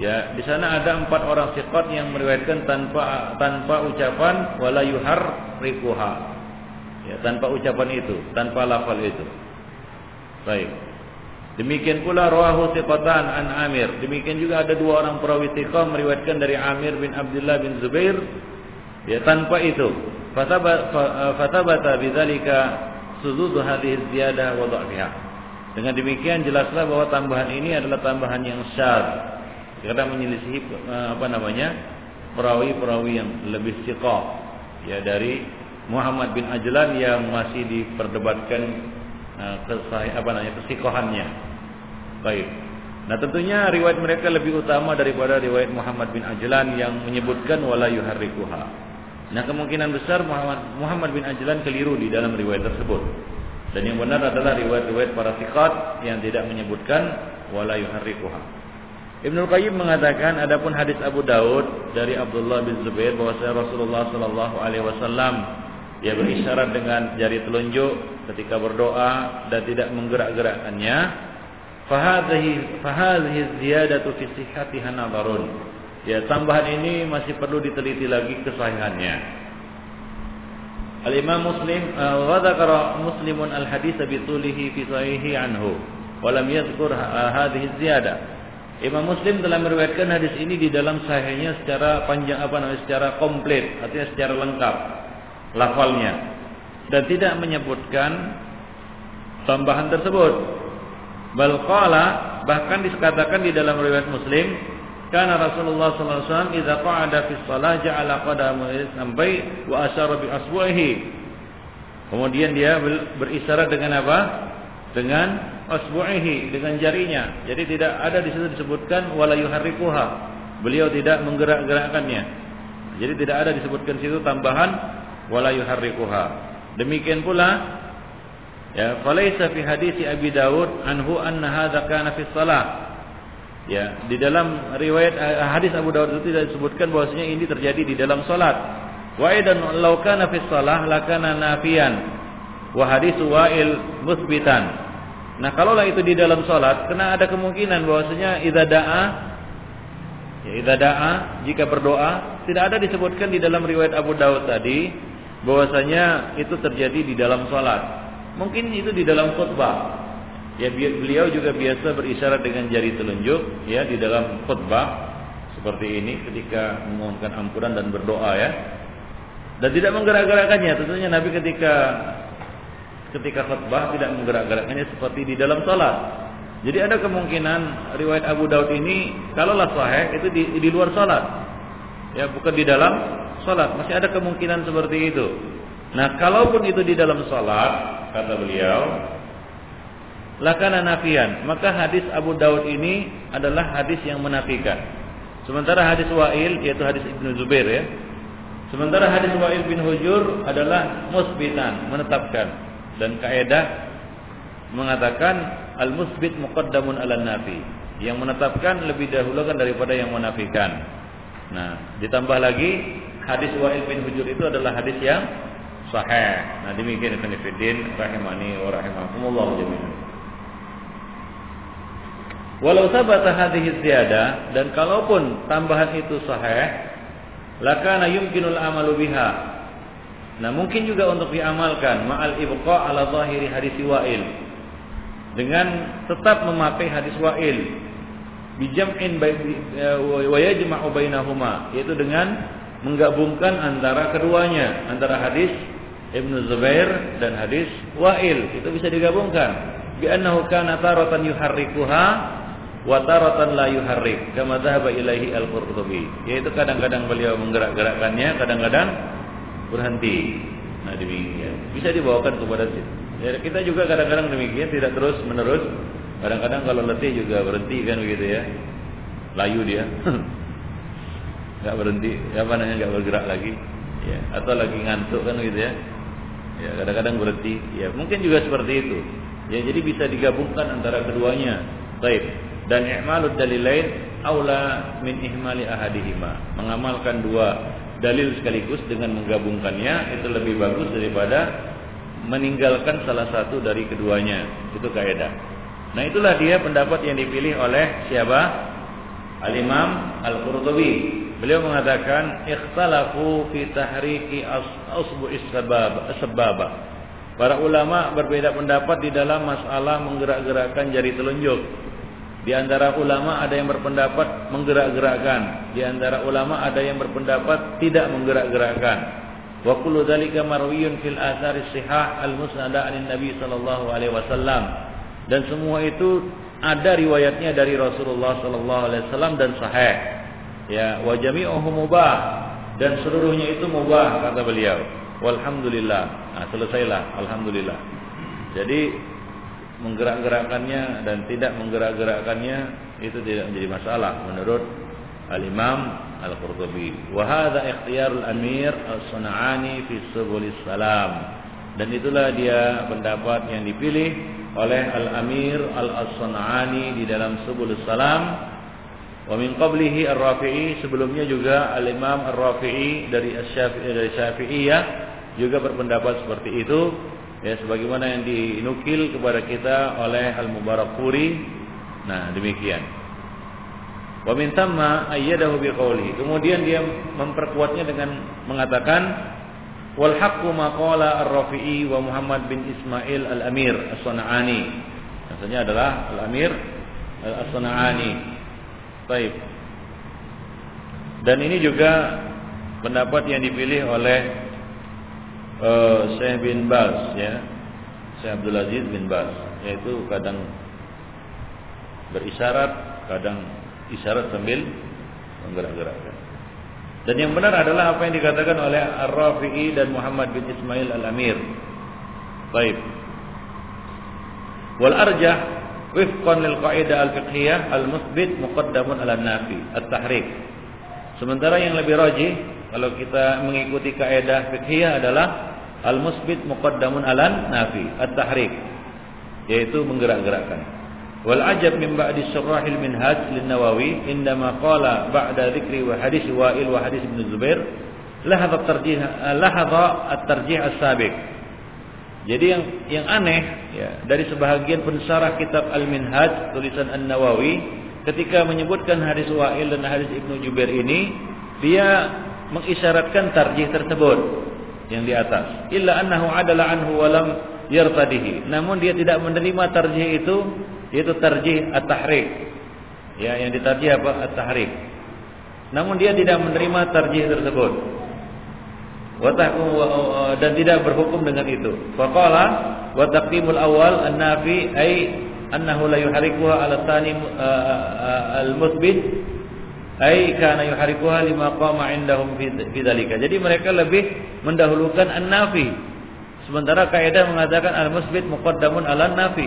Ya, di sana ada empat orang thiqat yang meriwayatkan tanpa tanpa ucapan wala yuharrikuha. Ya, tanpa ucapan itu, tanpa lafal itu. Baik. Demikian pula rawahu thiqatan an Amir. Demikian juga ada dua orang perawi thiqah meriwayatkan dari Amir bin Abdullah bin Zubair ya tanpa itu. Fatabata bidzalika sudud hadhihi ziyadah wa dha'fiha. Dengan demikian jelaslah bahwa tambahan ini adalah tambahan yang syadz karena menyelisihi apa namanya perawi-perawi yang lebih thiqah ya dari Muhammad bin Ajlan yang masih diperdebatkan kesahih apa namanya kesikohannya. Baik. Nah tentunya riwayat mereka lebih utama daripada riwayat Muhammad bin Ajlan yang menyebutkan wala yuharrikuha. Nah kemungkinan besar Muhammad, Muhammad bin Ajlan keliru di dalam riwayat tersebut. Dan yang benar adalah riwayat-riwayat para thiqat yang tidak menyebutkan wala yuharrikuha. Ibnu Qayyim mengatakan adapun hadis Abu Daud dari Abdullah bin Zubair bahwa Rasulullah sallallahu alaihi wasallam ia berisyarat dengan jari telunjuk ketika berdoa dan tidak menggerak-gerakannya. Fahadhihi fahadhihi ziyadatu fi sihhatiha nadharun. Ya, tambahan ini masih perlu diteliti lagi kesahihannya. Al-Imam Muslim wa dzakara Muslimun al-hadits bi tulihi fi sahihi anhu wa lam yadhkur hadhihi ziyadah. Imam Muslim telah meriwayatkan hadis ini di dalam sahihnya secara panjang apa namanya secara komplit, artinya secara lengkap lafalnya dan tidak menyebutkan tambahan tersebut. Balqala bahkan dikatakan di dalam riwayat Muslim karena Rasulullah sallallahu alaihi wasallam idza qa'ada fi shalah ja'ala qadamahu sampai wa asyara bi asbu'ihi. Kemudian dia berisyarat dengan apa? Dengan asbu'ihi, dengan jarinya. Jadi tidak ada di situ disebutkan wala yuharrikuha. Beliau tidak menggerak-gerakkannya. Jadi tidak ada disebutkan situ tambahan wala yuharrikuha. Demikian pula ya, falaysa fi hadisi Abi Dawud anhu anna hadza kana fi shalah. Ya, di dalam riwayat hadis Abu Dawud itu tidak disebutkan bahwasanya ini terjadi di dalam salat. Wa idan law kana fi shalah lakana nafian wa hadisu Wa'il musbitan. Nah, kalaulah itu di dalam salat, karena ada kemungkinan bahwasanya idza da'a ya idza da'a jika berdoa, tidak ada disebutkan di dalam riwayat Abu Dawud tadi bahwasanya itu terjadi di dalam salat. Mungkin itu di dalam khutbah. Ya, beliau juga biasa berisyarat dengan jari telunjuk ya di dalam khutbah seperti ini ketika memohonkan ampunan dan berdoa ya. Dan tidak menggerak-gerakannya. Tentunya Nabi ketika ketika khutbah tidak menggerak-gerakannya seperti di dalam salat. Jadi ada kemungkinan riwayat Abu Daud ini kalaulah sahih itu di, di luar salat. Ya, bukan di dalam salat. Masih ada kemungkinan seperti itu. Nah, kalaupun itu di dalam salat kata beliau lakana nafian, maka hadis Abu Daud ini adalah hadis yang menafikan. Sementara hadis Wa'il yaitu hadis Ibnu Zubair ya. Sementara hadis Wa'il bin Hujr adalah musbitan, menetapkan. Dan kaidah mengatakan al-musbit muqaddamun 'alan nafi. Yang menetapkan lebih dahulukan daripada yang menafikan. Nah, ditambah lagi hadis Wa'il bin Hujr itu adalah hadis yang sahih. Nah demikian Ibnu Fiddin rahimani wa rahimakumullah jami'an. Walau sabata hadhihi ziyadah, dan kalaupun tambahan itu sahih, lakana yumkinul amalu biha. Nah mungkin juga untuk diamalkan ma'al ibqa' ala zahiri hadis Wa'il. Dengan tetap memakai hadis Wa'il. Bijam'in wa yajma'u bainahuma, yaitu dengan menggabungkan antara keduanya, antara hadis Ibnu Zubair dan hadis Wa'il itu bisa digabungkan. Bi annahu kana taratan yuharrikuha wa taratan la yuharrik kama dhahaba ilaihi al-Qurtubi. Yaitu kadang-kadang beliau menggerak-gerakkannya, kadang-kadang berhenti. Nah, demikian. Bisa dibawakan kepada situ. Ya, kita juga kadang-kadang demikian tidak terus-menerus. Kadang-kadang kalau letih juga berhenti kan begitu ya. Layu dia. Enggak berhenti, apa namanya enggak bergerak lagi. Ya, atau lagi ngantuk kan gitu ya. Ya, kadang-kadang berhenti. Ya, mungkin juga seperti itu. Ya, jadi bisa digabungkan antara keduanya. Baik. Dan i'malud dalilain aula min ihmali ahadihima. Mengamalkan dua dalil sekaligus dengan menggabungkannya itu lebih bagus daripada meninggalkan salah satu dari keduanya. Itu kaidah. Nah, itulah dia pendapat yang dipilih oleh siapa? Al-Imam Al-Qurtubi. Beliau mengatakan ikhtalafu fi tahriki asbu'is sabab sababa. Para ulama berbeda pendapat di dalam masalah menggerak-gerakkan jari telunjuk. Di antara ulama ada yang berpendapat menggerak-gerakkan, di antara ulama ada yang berpendapat tidak menggerak-gerakkan. Wa kullu dzalika marwiyun fil atsaris shihah al-musnada 'an nabi sallallahu alaihi wasallam. Dan semua itu ada riwayatnya dari Rasulullah sallallahu alaihi wasallam dan sahih. Ya, wa jami'uhu mubah, dan seluruhnya itu mubah kata beliau. Walhamdulillah. Nah, selesailah alhamdulillah. Jadi menggerak-gerakannya dan tidak menggerak-gerakannya itu tidak menjadi masalah menurut Al-Imam Al-Qurtubi. Wa hadza ikhtiyarul Amir Ash-Shan'ani fi Subulis Salam. Dan itulah dia pendapat yang dipilih oleh Al-Amir Ash-Shan'ani di dalam Subulis Salam. Wa min qablihi Ar-Rafi'i, sebelumnya juga Al-Imam Ar-Rafi'i dari Syafi'iyah juga berpendapat seperti itu. Ya, sebagaimana yang dinukil kepada kita oleh Al-Mubarakfuri. Nah, demikian. Wa min thamma ayyadahu biqaulihi. Kemudian dia memperkuatnya dengan mengatakan wal haqqu ma qala Ar-Rafi'i wa Muhammad bin Ismail Al-Amir Ash-Shan'ani. Maksudnya adalah Al-Amir Ash-Shan'ani. Baik. Dan ini juga pendapat yang dipilih oleh Uh, Syaikh bin Baz, ya, Syaikh Abdul Aziz bin Baz, yaitu kadang berisyarat, kadang isyarat sambil menggerak-gerakkan. Dan yang benar adalah apa yang dikatakan oleh Ar-Rafi'i dan Muhammad bin Ismail Al-Amir. Baik. Wal arjah wifqan lil qaidah al-fiqhiyah al-musbit muqaddamun ala nafi at-tahrik. Sementara yang lebih rajih kalau kita mengikuti kaidah fiqhiyah adalah al-musbit muqaddamun 'alan nafi at-tahrik, yaitu menggerak-gerakkan. Wal ajab min ba'di syarahil minhaj lin-Nawawi indama qala ba'da dzikri wa hadis Wa'il wa hadis Ibn Zubair lahadha at-tarjih lahadha at-tarjih as-sabiq. Jadi yang yang aneh ya, dari sebahagian pensyarah kitab Al-Minhaj tulisan An-Nawawi ketika menyebutkan hadis Wa'il dan hadis Ibn Zubair ini, dia mengisyaratkan tarjih tersebut yang di atas. Illa annahu adala anhu walam yartadihi. Namun dia tidak menerima tarjih itu, yaitu tarjih at-tahrik. Ya, yang ditarjih apa? At-tahrik. Namun dia tidak menerima tarjih tersebut. Wa tahkum dan tidak berhukum dengan itu. Faqala wa taqdimul awal an-nafi ay annahu la yuharikuha ala tsani al-muthbit ai kana yuharikuha lima qama indahum fi dzalika. Jadi mereka lebih mendahulukan an-nafi, sementara kaidah mengatakan al-musbit muqaddamun 'ala an-nafi.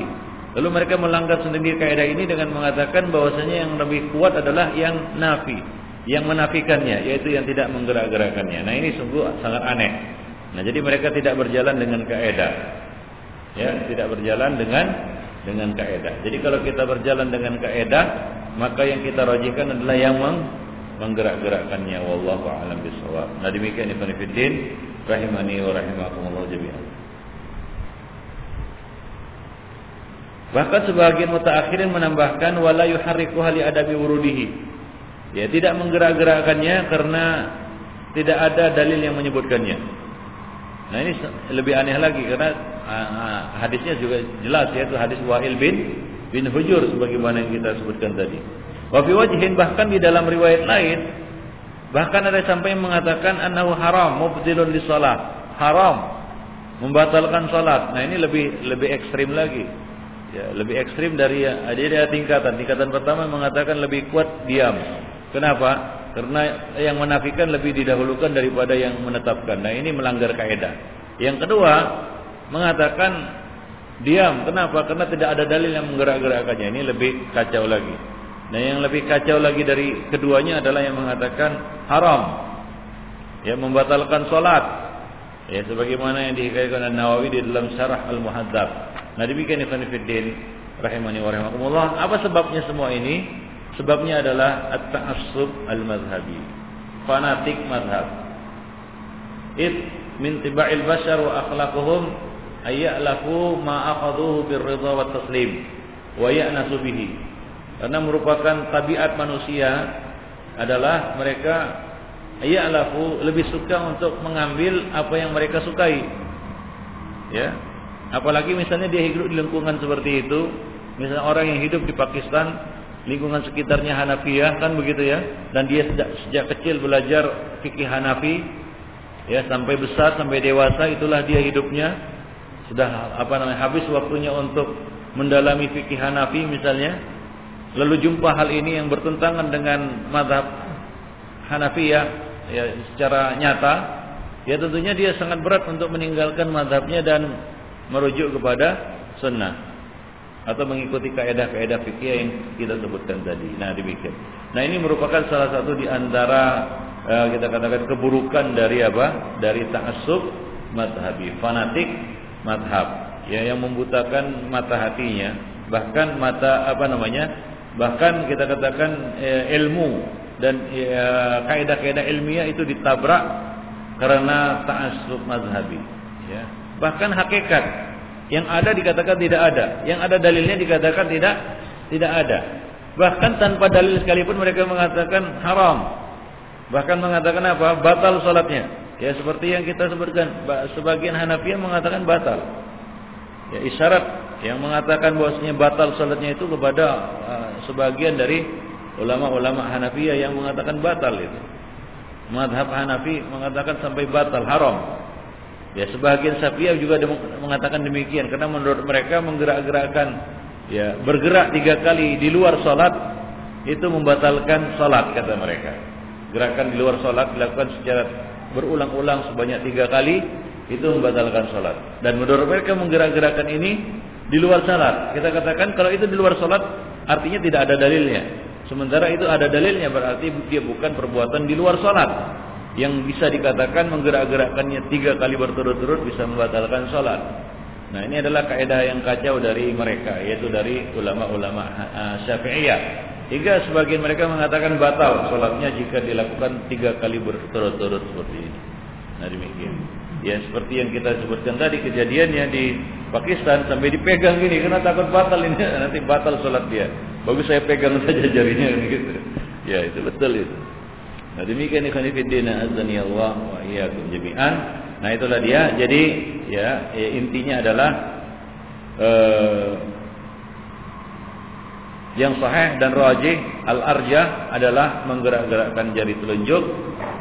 Lalu mereka melanggar sendiri kaidah ini dengan mengatakan bahwasanya yang lebih kuat adalah yang nafi, yang menafikannya, yaitu yang tidak menggerak-gerakannya. Nah, ini sungguh sangat aneh. Nah, jadi mereka tidak berjalan dengan kaidah. Ya, tidak berjalan dengan dengan kaidah. Jadi kalau kita berjalan dengan kaidah, maka yang kita rajihkan adalah yang menggerak-gerakkannya. Wallahu a'lam bishawab. Nah, demikian Ibnu Fiddin rahimani wa rahimakumullah jami'an. Bahkan sebagian mutaakhirin menambahkan wala yuharrikuha li adabi wurudihi. Ya, tidak menggerak-gerakkannya karena tidak ada dalil yang menyebutkannya. Nah, ini lebih aneh lagi karena hadisnya juga jelas, yaitu hadis Wa'il bin bin Hujr sebagaimana yang kita sebutkan tadi. Wa fi wajhin, bahkan di dalam riwayat lain bahkan ada sampai mengatakan annahu haram mubtilun li shalah, haram membatalkan salat. Nah, ini lebih lebih ekstrim lagi. Ya, lebih ekstrim dari ada tingkatan. Tingkatan pertama mengatakan lebih kuat diam. Kenapa? Karena yang menafikan lebih didahulukan daripada yang menetapkan. Nah, ini melanggar kaidah. Yang kedua mengatakan diam, kenapa? Karena tidak ada dalil yang menggerak-gerakkannya. Ini lebih kacau lagi. Nah, yang lebih kacau lagi dari keduanya adalah yang mengatakan haram, ya, membatalkan sholat, ya, sebagaimana yang dihikayatkan An-Nawawi di dalam Syarah Al-Muhadzab. Nah, demikian Ibnu Fiddin rahimani wa rahimakumullah. Apa sebabnya semua ini? Sebabnya adalah at-ta'assub al-madhhabi, fanatik madhab. It min tiba'il bashar wa akhlaquhum ayya'lafu ma akhadhuhu birridha wa taslim wa ya'nasu bihi. Karena merupakan tabiat manusia adalah mereka ayya'lafu, lebih suka untuk mengambil apa yang mereka sukai. Ya. Apalagi misalnya dia hidup di lingkungan seperti itu, misalnya orang yang hidup di Pakistan, lingkungan sekitarnya Hanafiyah kan begitu ya, dan dia sejak, sejak kecil belajar fikih Hanafi ya sampai besar, sampai dewasa itulah dia hidupnya. Sudah apa namanya habis waktunya untuk mendalami fikih Hanafi misalnya, lalu jumpa hal ini yang bertentangan dengan mazhab Hanafiyah ya secara nyata, ya tentunya dia sangat berat untuk meninggalkan mazhabnya dan merujuk kepada sunnah. atau mengikuti kaedah-kaedah fikih yang kita sebutkan tadi. Nah, demikian. Nah, ini merupakan salah satu di antara eh, kita katakan keburukan dari apa? Dari ta'assub mazhabi, fanatik mazhab, ya, yang membutakan mata hatinya, bahkan mata apa namanya? Bahkan kita katakan eh, ilmu dan eh, kaedah-kaedah ilmiah itu ditabrak karena ta'assub mazhabi, ya. Bahkan hakikat yang ada dikatakan tidak ada, yang ada dalilnya dikatakan tidak tidak ada. Bahkan tanpa dalil sekalipun mereka mengatakan haram. Bahkan mengatakan apa? Batal salatnya. Ya, seperti yang kita sebutkan, sebagian Hanafiyah mengatakan batal. Ya, isyarat yang mengatakan bahwasanya batal salatnya itu kepada uh, sebagian dari ulama-ulama Hanafiyah yang mengatakan batal itu. Mazhab Hanafi mengatakan sampai batal, haram. Ya, sebagian Syafi'iyah juga mengatakan demikian karena menurut mereka menggerak-gerakkan, ya, bergerak tiga kali di luar salat itu membatalkan salat, kata mereka. Gerakan di luar salat dilakukan secara berulang-ulang sebanyak tiga kali itu membatalkan salat. Dan menurut mereka menggerak-gerakkan ini di luar salat. Kita katakan kalau itu di luar salat artinya tidak ada dalilnya. Sementara itu ada dalilnya, berarti dia bukan perbuatan di luar salat yang bisa dikatakan menggerak-gerakkannya tiga kali berturut-turut bisa membatalkan sholat. Nah, ini adalah kaidah yang kacau dari mereka, yaitu dari ulama-ulama uh, Syafi'iyah. Hingga sebagian mereka mengatakan batal sholatnya jika dilakukan tiga kali berturut-turut seperti ini. Nah, demikian. Ya, seperti yang kita sebutkan tadi kejadiannya di Pakistan sampai dipegang gini karena takut batal ini, nanti batal sholat dia. Bagus saya pegang saja jarinya gitu. Ya, itu betul itu. Nah, demikian ikhwan fillah azani Allah wa iyyakum jami'an. Nah, itulah dia. Jadi, ya, intinya adalah eh, yang sahih dan rajih al-arjah adalah menggerak-gerakkan jari telunjuk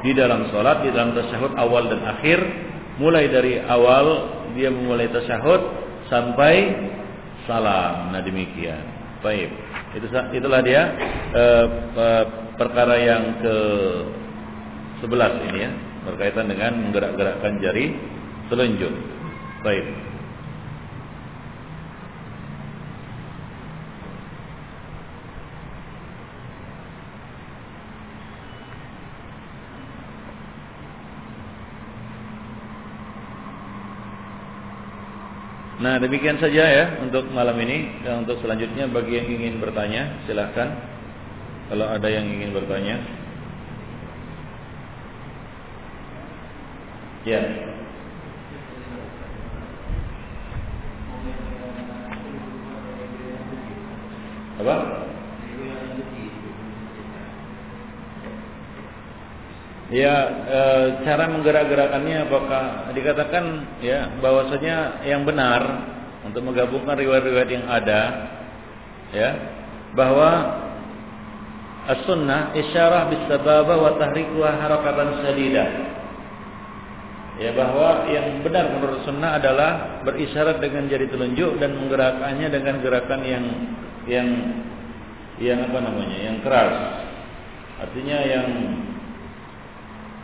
di dalam salat, di dalam tasyahud awal dan akhir. Mulai dari awal dia memulai tasyahud sampai salam. Nah, demikian. Baik. Itu itulah dia eh, eh, perkara yang ke sebelas ini, ya, berkaitan dengan menggerak-gerakkan jari telunjuk. Baik. Nah, demikian saja ya untuk malam ini. Dan untuk selanjutnya bagi yang ingin bertanya silakan. Kalau ada yang ingin bertanya, ya. Apa? Ya, e, cara menggerak-gerakannya apakah dikatakan ya bahwasanya yang benar untuk menggabungkan riwayat-riwayat yang ada, ya, bahwa as-sunnah isyarah bis-sababah wa tahrikuha harakatan shadidah. Ya, bahwa yang benar menurut sunnah adalah berisyarat dengan jari telunjuk dan menggerakannya dengan gerakan yang yang yang apa namanya? yang keras. Artinya yang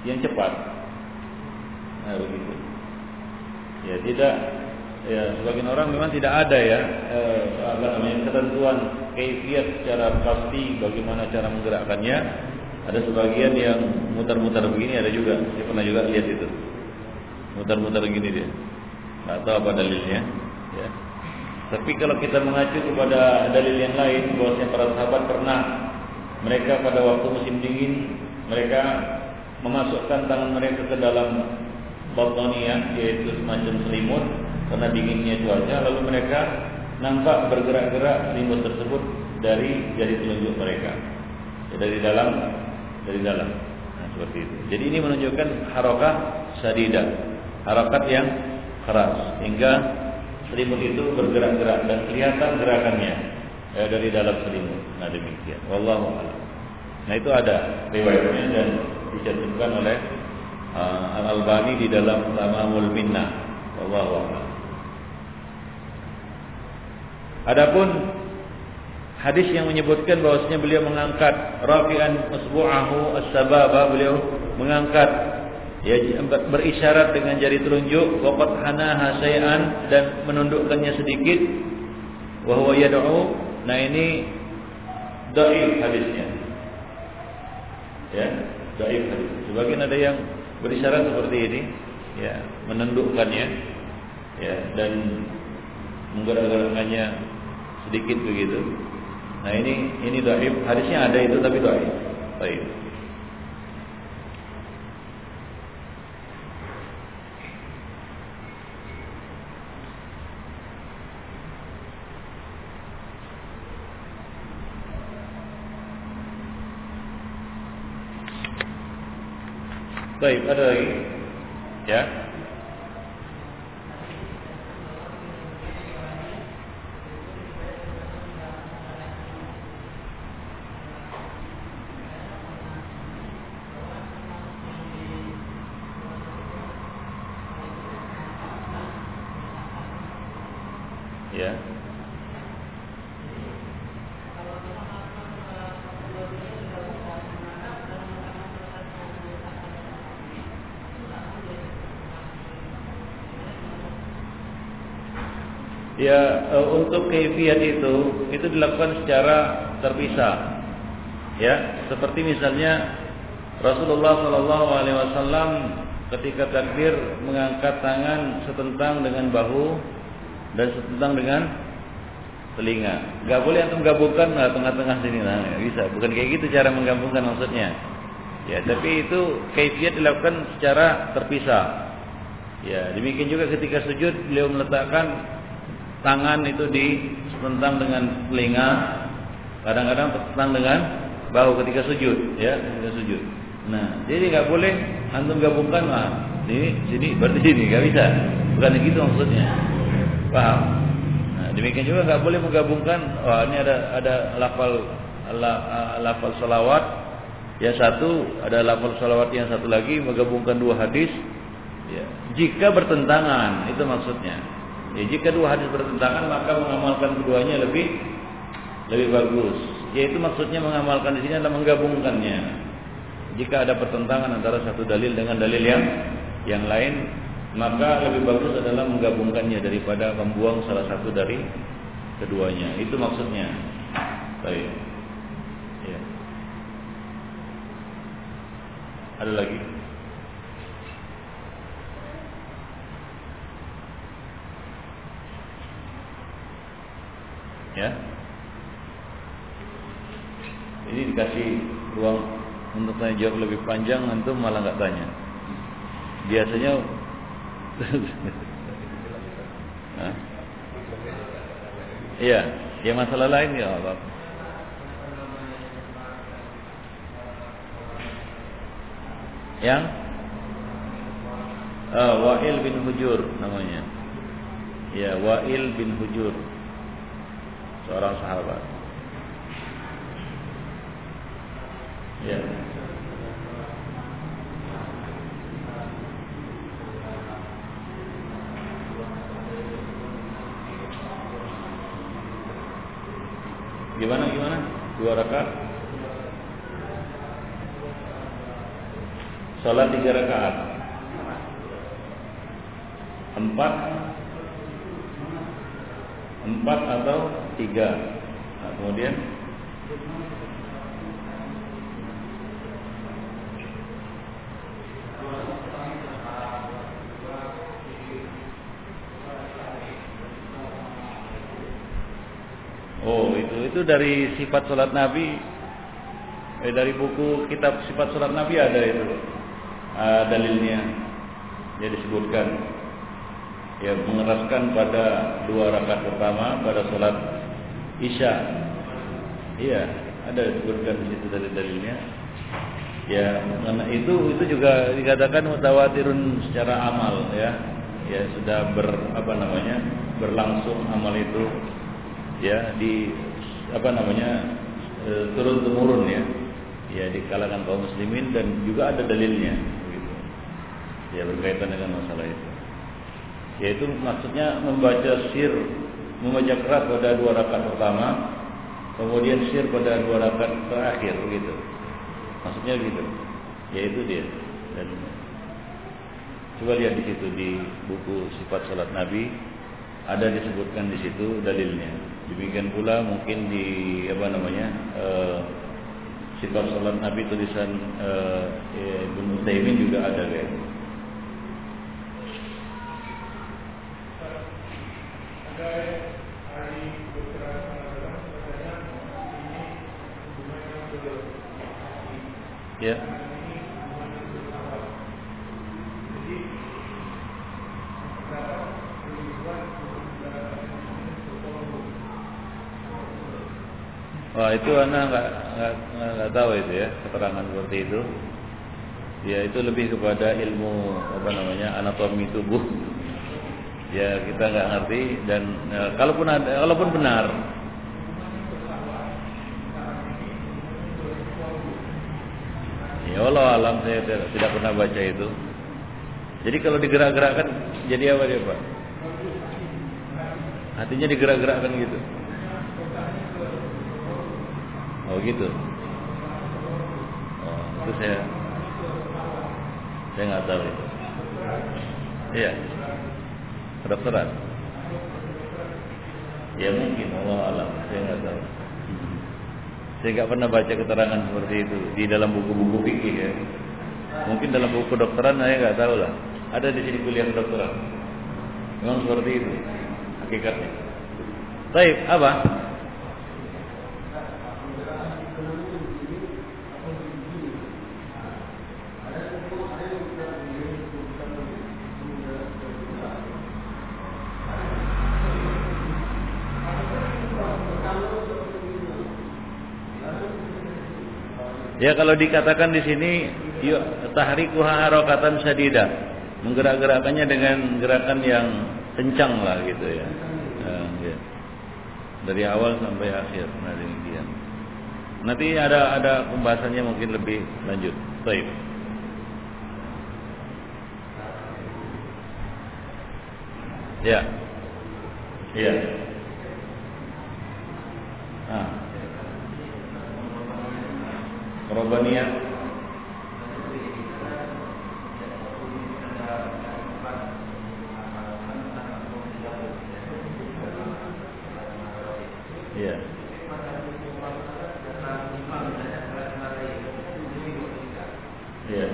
yang cepat. Nah, begitu. Ya, tidak, ya, sebagian orang memang tidak ada ya eh, apa namanya ketentuan kaifiat secara pasti bagaimana cara menggerakkannya. Ada sebagian yang mutar-mutar begini, ada juga saya pernah juga lihat itu mutar-mutar begini dia, nggak tahu apa dalilnya. Ya. Tapi kalau kita mengacu kepada dalil yang lain, bahwasanya para sahabat pernah mereka pada waktu musim dingin mereka memasukkan tangan mereka ke dalam battaniyah, yaitu semacam selimut. Karena dinginnya cuaca, lalu mereka nampak bergerak-gerak selimut tersebut dari jari telunjuk mereka, ya, dari dalam, dari dalam. Nah, seperti itu. Jadi ini menunjukkan harokat shadidah, harokat yang keras, hingga selimut itu bergerak-gerak dan kelihatan gerakannya, ya, dari dalam selimut. Nah, demikian. Wallahu a'lam. Nah, itu ada riwayatnya dan dicantumkan oleh uh, Al-Albani di dalam Tamamul Minnah. Wallahu a'lam. Adapun hadis yang menyebutkan bahwasanya beliau mengangkat rafi'an usbu'ahu as-sababa, beliau mengangkat, ya, berisyarat dengan jari telunjuk, waqad hanaha syai'an, dan menundukkannya sedikit, wa huwa yad'u. Nah ini dhaif hadisnya. Ya, dhaif hadis. Sebagian ada yang berisyarat seperti ini, ya, menundukkannya, ya, dan menggerak-gerakkannya sedikit begitu. Nah ini ini dhaif. Hadisnya ada itu tapi dhaif. Baik. Baik, ada lagi? Ya. Ya. Ya, untuk kaifiat itu itu dilakukan secara terpisah. Ya, seperti misalnya Rasulullah Shallallahu Alaihi Wasallam ketika takbir mengangkat tangan setentang dengan bahu dan setentang dengan telinga. Gak boleh antum gabungkan nah, tengah-tengah sini, nah, gak bisa. Bukan kayak gitu cara menggabungkan maksudnya. Ya, tapi itu kaifiat dilakukan secara terpisah. Ya, demikian juga ketika sujud beliau meletakkan tangan itu di setentang dengan telinga, kadang-kadang setentang dengan bahu ketika sujud, ya, ketika sujud. Nah, jadi nggak boleh antum gabungkan lah, ini sini berarti sini, nggak bisa, bukan begitu maksudnya, paham? Nah, demikian juga nggak boleh menggabungkan, wah ini ada ada lafal la, lafal salawat yang satu, ada lafal salawat yang satu lagi, menggabungkan dua hadis, ya, jika bertentangan itu maksudnya. Ya, jika dua hadis bertentangan maka mengamalkan keduanya lebih lebih bagus. Yaitu maksudnya mengamalkan di sini adalah menggabungkannya. Jika ada pertentangan antara satu dalil dengan dalil yang yang lain, maka lebih bagus adalah menggabungkannya daripada membuang salah satu dari keduanya. Itu maksudnya. Baik. Ya. Ada lagi? Ya, ini dikasih ruang untuk tanya jawab lebih panjang, antum malah nggak tanya. Biasanya, iya, ya masalah lain ya apa? Yang uh, Wa'il bin Hujr namanya, ya Wa'il bin Hujr. Seorang sahabat. Ya. Gimana gimana? Dua rakaat. Salat tiga rakaat. Empat. Empat atau tiga. Nah, kemudian oh itu itu dari sifat sholat Nabi, eh, dari buku kitab sifat sholat Nabi ada itu uh, dalilnya, ya disebutkan, ya mengeraskan pada dua rakaat pertama pada sholat Isya, iya ada disebutkan di situ dalil-dalilnya. Ya, itu itu juga dikatakan mutawatirun secara amal, ya, ya sudah ber apa namanya berlangsung amal itu, ya di apa namanya e, turun temurun, ya, ya di kalangan kaum muslimin dan juga ada dalilnya, gitu. Ya berkaitan dengan masalah itu. Yaitu maksudnya membaca sir. Membaca kerat pada dua rakaat pertama, kemudian sir pada dua rakaat terakhir, gitu. Maksudnya gitu. Ya itu dia. Dan coba lihat di situ di buku Sifat Salat Nabi ada disebutkan di situ dalilnya. Demikian pula mungkin di apa namanya uh, kitab salat Nabi tulisan uh, Ibnu Qayyim juga ada ya. Ya. Wah, itu anak nggak nggak tahu itu ya, keterangan seperti itu. Ya, itu lebih kepada ilmu apa namanya anatomi tubuh. Ya, kita nggak ngerti dan ya, kalaupun ada, kalaupun benar. Ya Allah alam, saya tidak pernah baca itu. Jadi kalau digerak-gerakkan jadi apa dia Pak? Hatinya digerak-gerakkan gitu. Oh gitu. Oh, itu saya saya nggak tahu itu. Iya. Kedokteran. Ya mungkin Allah alam, saya nggak tahu. Saya nggak pernah baca keterangan seperti itu di dalam buku-buku fikih ya. Mungkin dalam buku kedokteran saya nggak tahu lah. Ada di sini kuliah kedokteran. Memang seperti itu hakikatnya. Baik, apa? Ya kalau dikatakan di sini tahrikuha harakatan syadidah, menggerak-gerakannya dengan gerakan yang kencang lah gitu ya. Nah, ya. Dari awal sampai akhir. Nah demikian. Nanti ada ada pembahasannya mungkin lebih lanjut. Baik. Ya. Ya. Nah. Robania. Ya. Ya.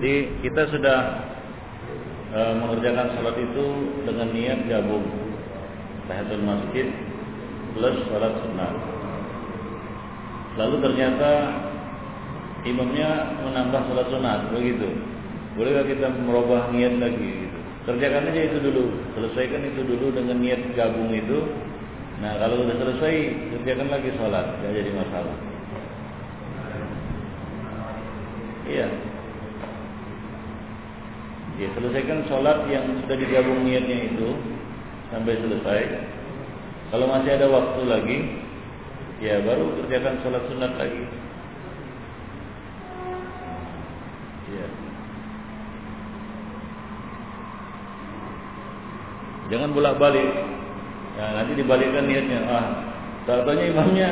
Jadi kita sudah e, mengerjakan sholat itu dengan niat gabung tahiyatul masjid plus sholat sunnah. Lalu ternyata imamnya menambah sholat sunnah, begitu. Bolehkah kita merubah niat lagi? Gitu. Kerjakan aja itu dulu, selesaikan itu dulu dengan niat gabung itu. Nah kalau sudah selesai, kerjakan lagi sholat, tidak jadi masalah. Iya. Ya, selesaikan sholat yang sudah digabung niatnya itu sampai selesai. Kalau masih ada waktu lagi, ya baru kerjakan sholat sunat lagi. Ya. Jangan bolak-balik. Nah, nanti dibalikkan niatnya. Ah, tahu-tahunya imamnya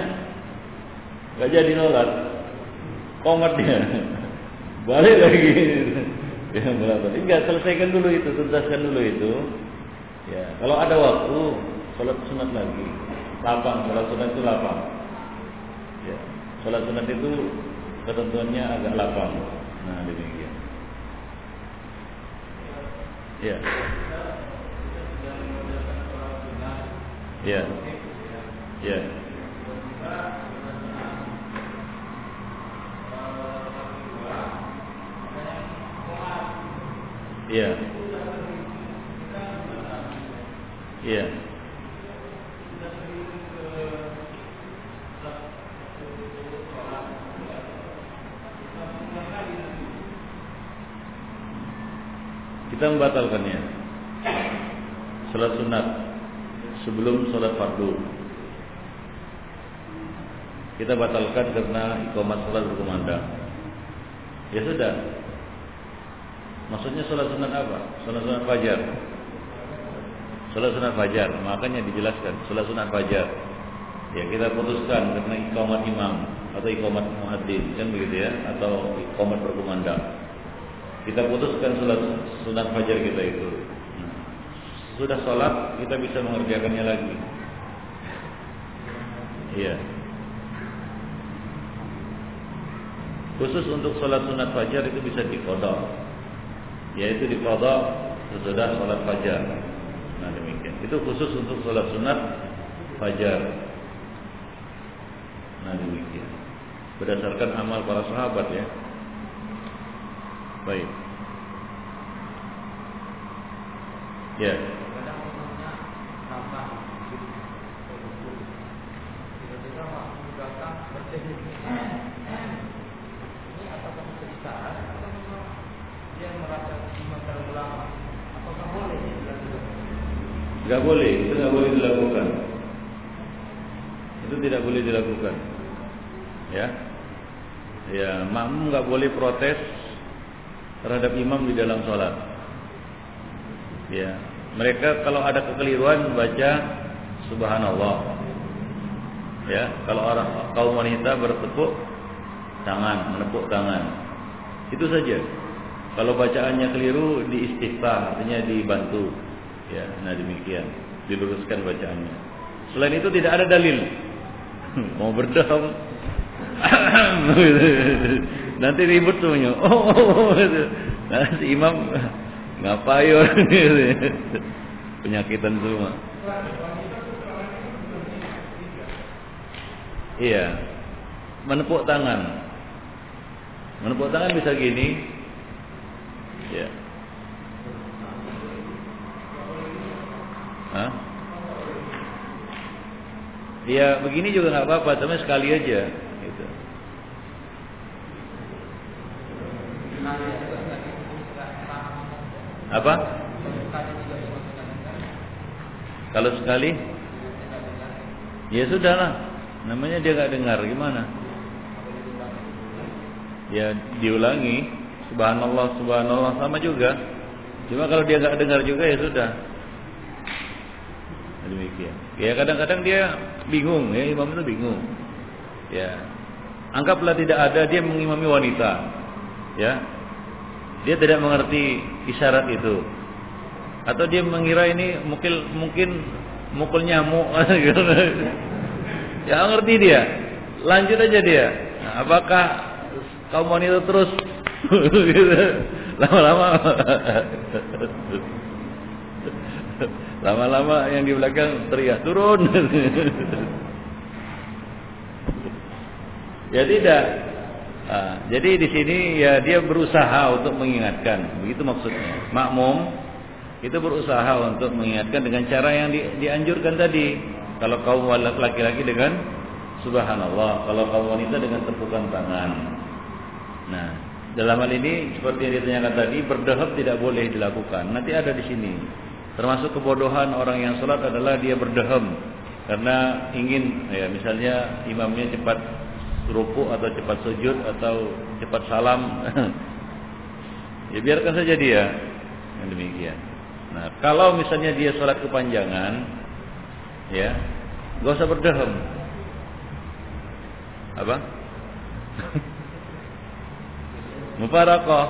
nggak jadi sholat, komat dia, balik lagi. Ya, enggak, selesaikan dulu itu, tuntaskan dulu itu. Ya, kalau ada waktu, sholat sunat lagi. Lapang, sholat sunat itu lapang. Ya, sholat sunat itu ketentuannya agak lapang. Nah, demikian. Ya. Ya. Ya. Iya. Iya. Kita membatalkannya. Salat sunat sebelum salat fardu. Kita batalkan karena iqamat salat berkumandang. Ya sudah. Maksudnya sholat sunat apa? Sholat sunat fajar. Sholat sunat fajar, makanya dijelaskan sholat sunat fajar. Ya kita putuskan karena iqamat imam atau iqamat muadzin kan begitu ya, atau iqamat berkumandang. Kita putuskan salat sunat fajar kita itu. Sudah salat, kita bisa mengerjakannya lagi. Iya. Khusus untuk salat sunat fajar itu bisa diqada. Yaitu diqada sesudah salat fajar. Nah, demikian. Itu khusus untuk salat sunat fajar. Nah demikian. Berdasarkan amal para sahabat ya. Baik. Ya. Gak boleh, itu gak boleh dilakukan. Itu tidak boleh dilakukan. Ya, ya, makmum nggak boleh protes terhadap imam di dalam sholat. Ya, mereka kalau ada kekeliruan baca Subhanallah. Ya, kalau orang kaum wanita bertepuk tangan, menepuk tangan, itu saja. Kalau bacaannya keliru diistighfar, artinya dibantu. Ya, nah demikian, diluruskan bacaannya. Selain itu tidak ada dalil. Mau berdam. Nanti ribut semuanya. Oh, oh, oh. Nanti imam ngapain orang ini? Penyakitan semua. Iya, menepuk tangan. Menepuk tangan bisa gini. Ya. Hah? Ya begini juga nggak apa-apa, cuma sekali aja. Apa? Kalau sekali? Ya sudahlah. Namanya dia nggak dengar, gimana? Ya diulangi. Subhanallah, subhanallah sama juga. Cuma kalau dia nggak dengar juga ya sudah. Demikian. Ya kadang-kadang dia bingung, ya imam itu bingung. Ya anggaplah tidak ada dia mengimami wanita, ya. Dia tidak mengerti isyarat itu, atau dia mengira ini mungkin mungkin mukul nyamuk, ya ngerti dia, lanjut aja dia. Nah, apakah kaum wanita terus lama-lama, lama-lama yang di belakang teriak turun, ya tidak. Nah, jadi di sini ya dia berusaha untuk mengingatkan, begitu maksudnya. Makmum itu berusaha untuk mengingatkan dengan cara yang di, dianjurkan tadi. Kalau kaum laki-laki dengan Subhanallah, kalau kaum wanita dengan tepukan tangan. Nah, dalam hal ini seperti yang ditanyakan tadi, berdahab tidak boleh dilakukan. Nanti ada di sini. Termasuk kebodohan orang yang sholat adalah dia berdaham karena ingin, ya misalnya imamnya cepat rukuk atau cepat sujud atau cepat salam. Ya biarkan saja dia. Yang demikian. Nah, kalau misalnya dia sholat kepanjangan, ya, enggak usah berdaham. Apa? Mubarakah.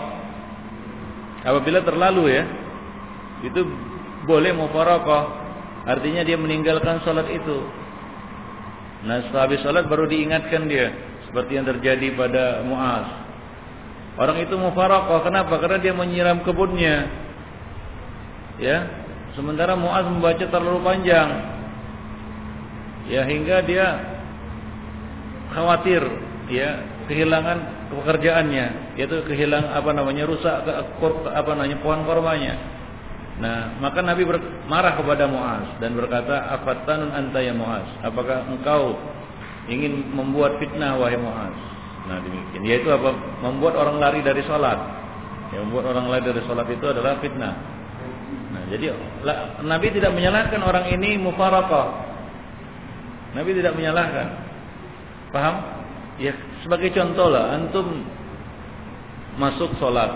Apabila terlalu ya, itu boleh mubarakah. Artinya dia meninggalkan sholat itu. Nah, setelah habis sholat baru diingatkan dia, seperti yang terjadi pada Mu'az. Orang itu mufarakah, kenapa? Karena dia menyiram kebunnya. Ya, sementara Mu'az membaca terlalu panjang. Ya, hingga dia khawatir, ya, kehilangan pekerjaannya, yaitu kehilangan apa namanya rusak apa namanya pohon kormanya. Nah, maka Nabi marah kepada Mu'az dan berkata, "Afattanun anta ya Mu'az?" Apakah engkau ingin membuat fitnah wahai Mu'az? Nah, demikian. Yaitu apa? Membuat orang lari dari salat. Ya, membuat orang lari dari salat itu adalah fitnah. Nah, jadi Nabi tidak menyalahkan orang ini mufarakah. Nabi tidak menyalahkan. Paham? Ya, sebagai contoh lah, antum masuk salat.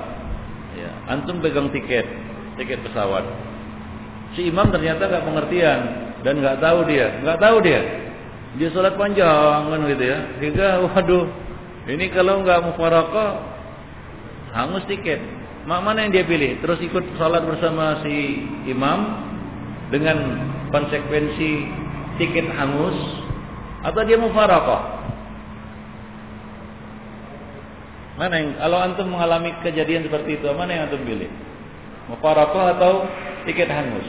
Ya, antum pegang tiket. tiket pesawat. Si imam ternyata nggak pengertian dan nggak tahu dia, nggak tahu dia. dia sholat panjang kan gitu ya, sehingga waduh ini kalau nggak mufaraqah hangus tiket. Mana yang dia pilih? Terus ikut sholat bersama si imam dengan konsekuensi tiket hangus, atau dia mufaraqah? Mana yang, kalau antum mengalami kejadian seperti itu, mana yang antum pilih? Mufaraqah atau tiket hangus?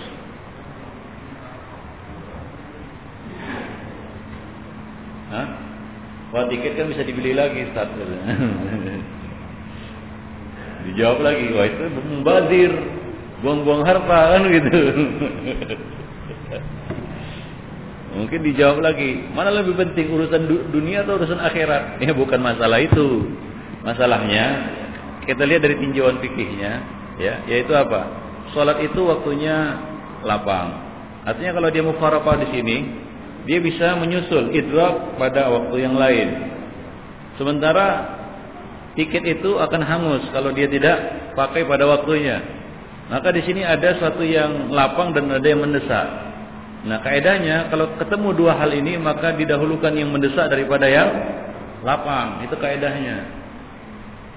Hah? Wah, tiket kan bisa dibeli lagi, Ustaz. Dijawab lagi, wah itu membazir, buang-buang harta kan gitu. Mungkin dijawab lagi, mana lebih penting, urusan dunia atau urusan akhirat? Ya bukan masalah itu. Masalahnya kita lihat dari tinjauan fikihnya, ya, yaitu apa? Salat itu waktunya lapang. Artinya kalau dia mufaraqah di sini, dia bisa menyusul idrak pada waktu yang lain. Sementara tiket itu akan hangus kalau dia tidak pakai pada waktunya. Maka di sini ada suatu yang lapang dan ada yang mendesak. Nah, kaedahnya kalau ketemu dua hal ini maka didahulukan yang mendesak daripada yang lapang. Itu kaedahnya.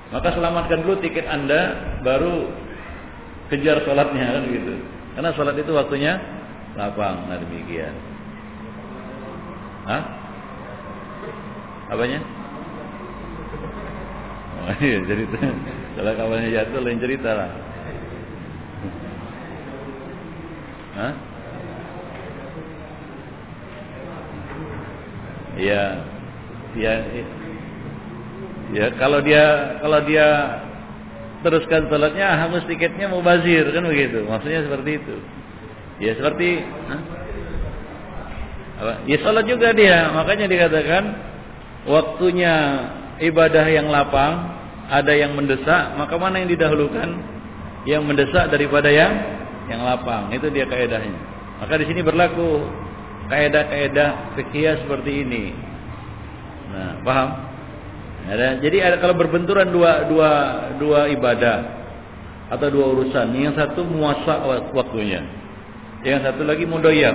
Maka selamatkan dulu tiket Anda, baru kejar sholatnya kan gitu. Karena sholat itu waktunya lapang. Nah demikian. Hah? Apanya? Oh iya cerita. Kalau kawannya jatuh lain cerita lah. Hah? Iya. Iya. Ya kalau dia kalau dia teruskan sholatnya hangus tiketnya mubazir kan begitu, maksudnya seperti itu. Ya seperti huh? apa? Ya sholat juga dia, makanya dikatakan waktunya ibadah yang lapang, ada yang mendesak, maka mana yang didahulukan? Yang mendesak daripada yang yang lapang, itu dia kaedahnya. Maka di sini berlaku kaedah-kaedah fikih seperti ini. Nah, paham? Ada, jadi ada, kalau berbenturan dua dua dua ibadah atau dua urusan, yang satu muasa waktunya, yang satu lagi mudayyak.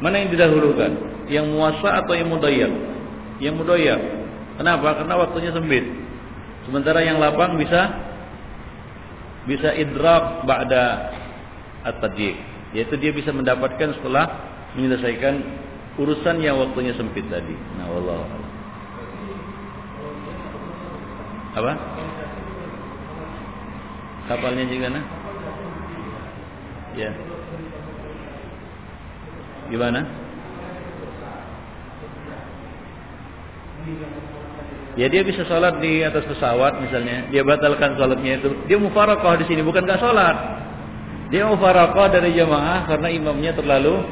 Mana yang didahulukan? Yang muasa atau yang mudayyak? Yang mudayyak. Kenapa? Karena waktunya sempit. Sementara yang lapang bisa bisa idrak ba'da at-tadyiq, yaitu dia bisa mendapatkan setelah menyelesaikan urusan yang waktunya sempit tadi. Nah, wallahu a'lam. Apa? Kapalnya gimana? Ya. Gimana? Ya dia bisa sholat di atas pesawat misalnya, dia batalkan sholatnya itu. Dia mufaraqah di sini, bukan nggak sholat. Dia mufaraqah dari jamaah karena imamnya terlalu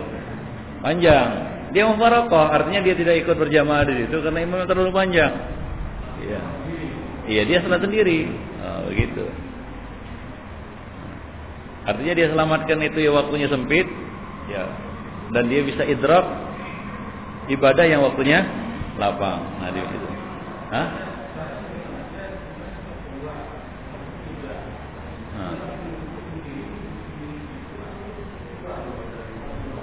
panjang. Dia mufaraqah artinya dia tidak ikut berjamaah di situ karena imamnya terlalu panjang. Ya. Iya dia sholat sendiri, oh, begitu. Artinya dia selamatkan itu ya waktunya sempit, ya, dan dia bisa idrak ibadah yang waktunya lapang. Nah di situ, ah?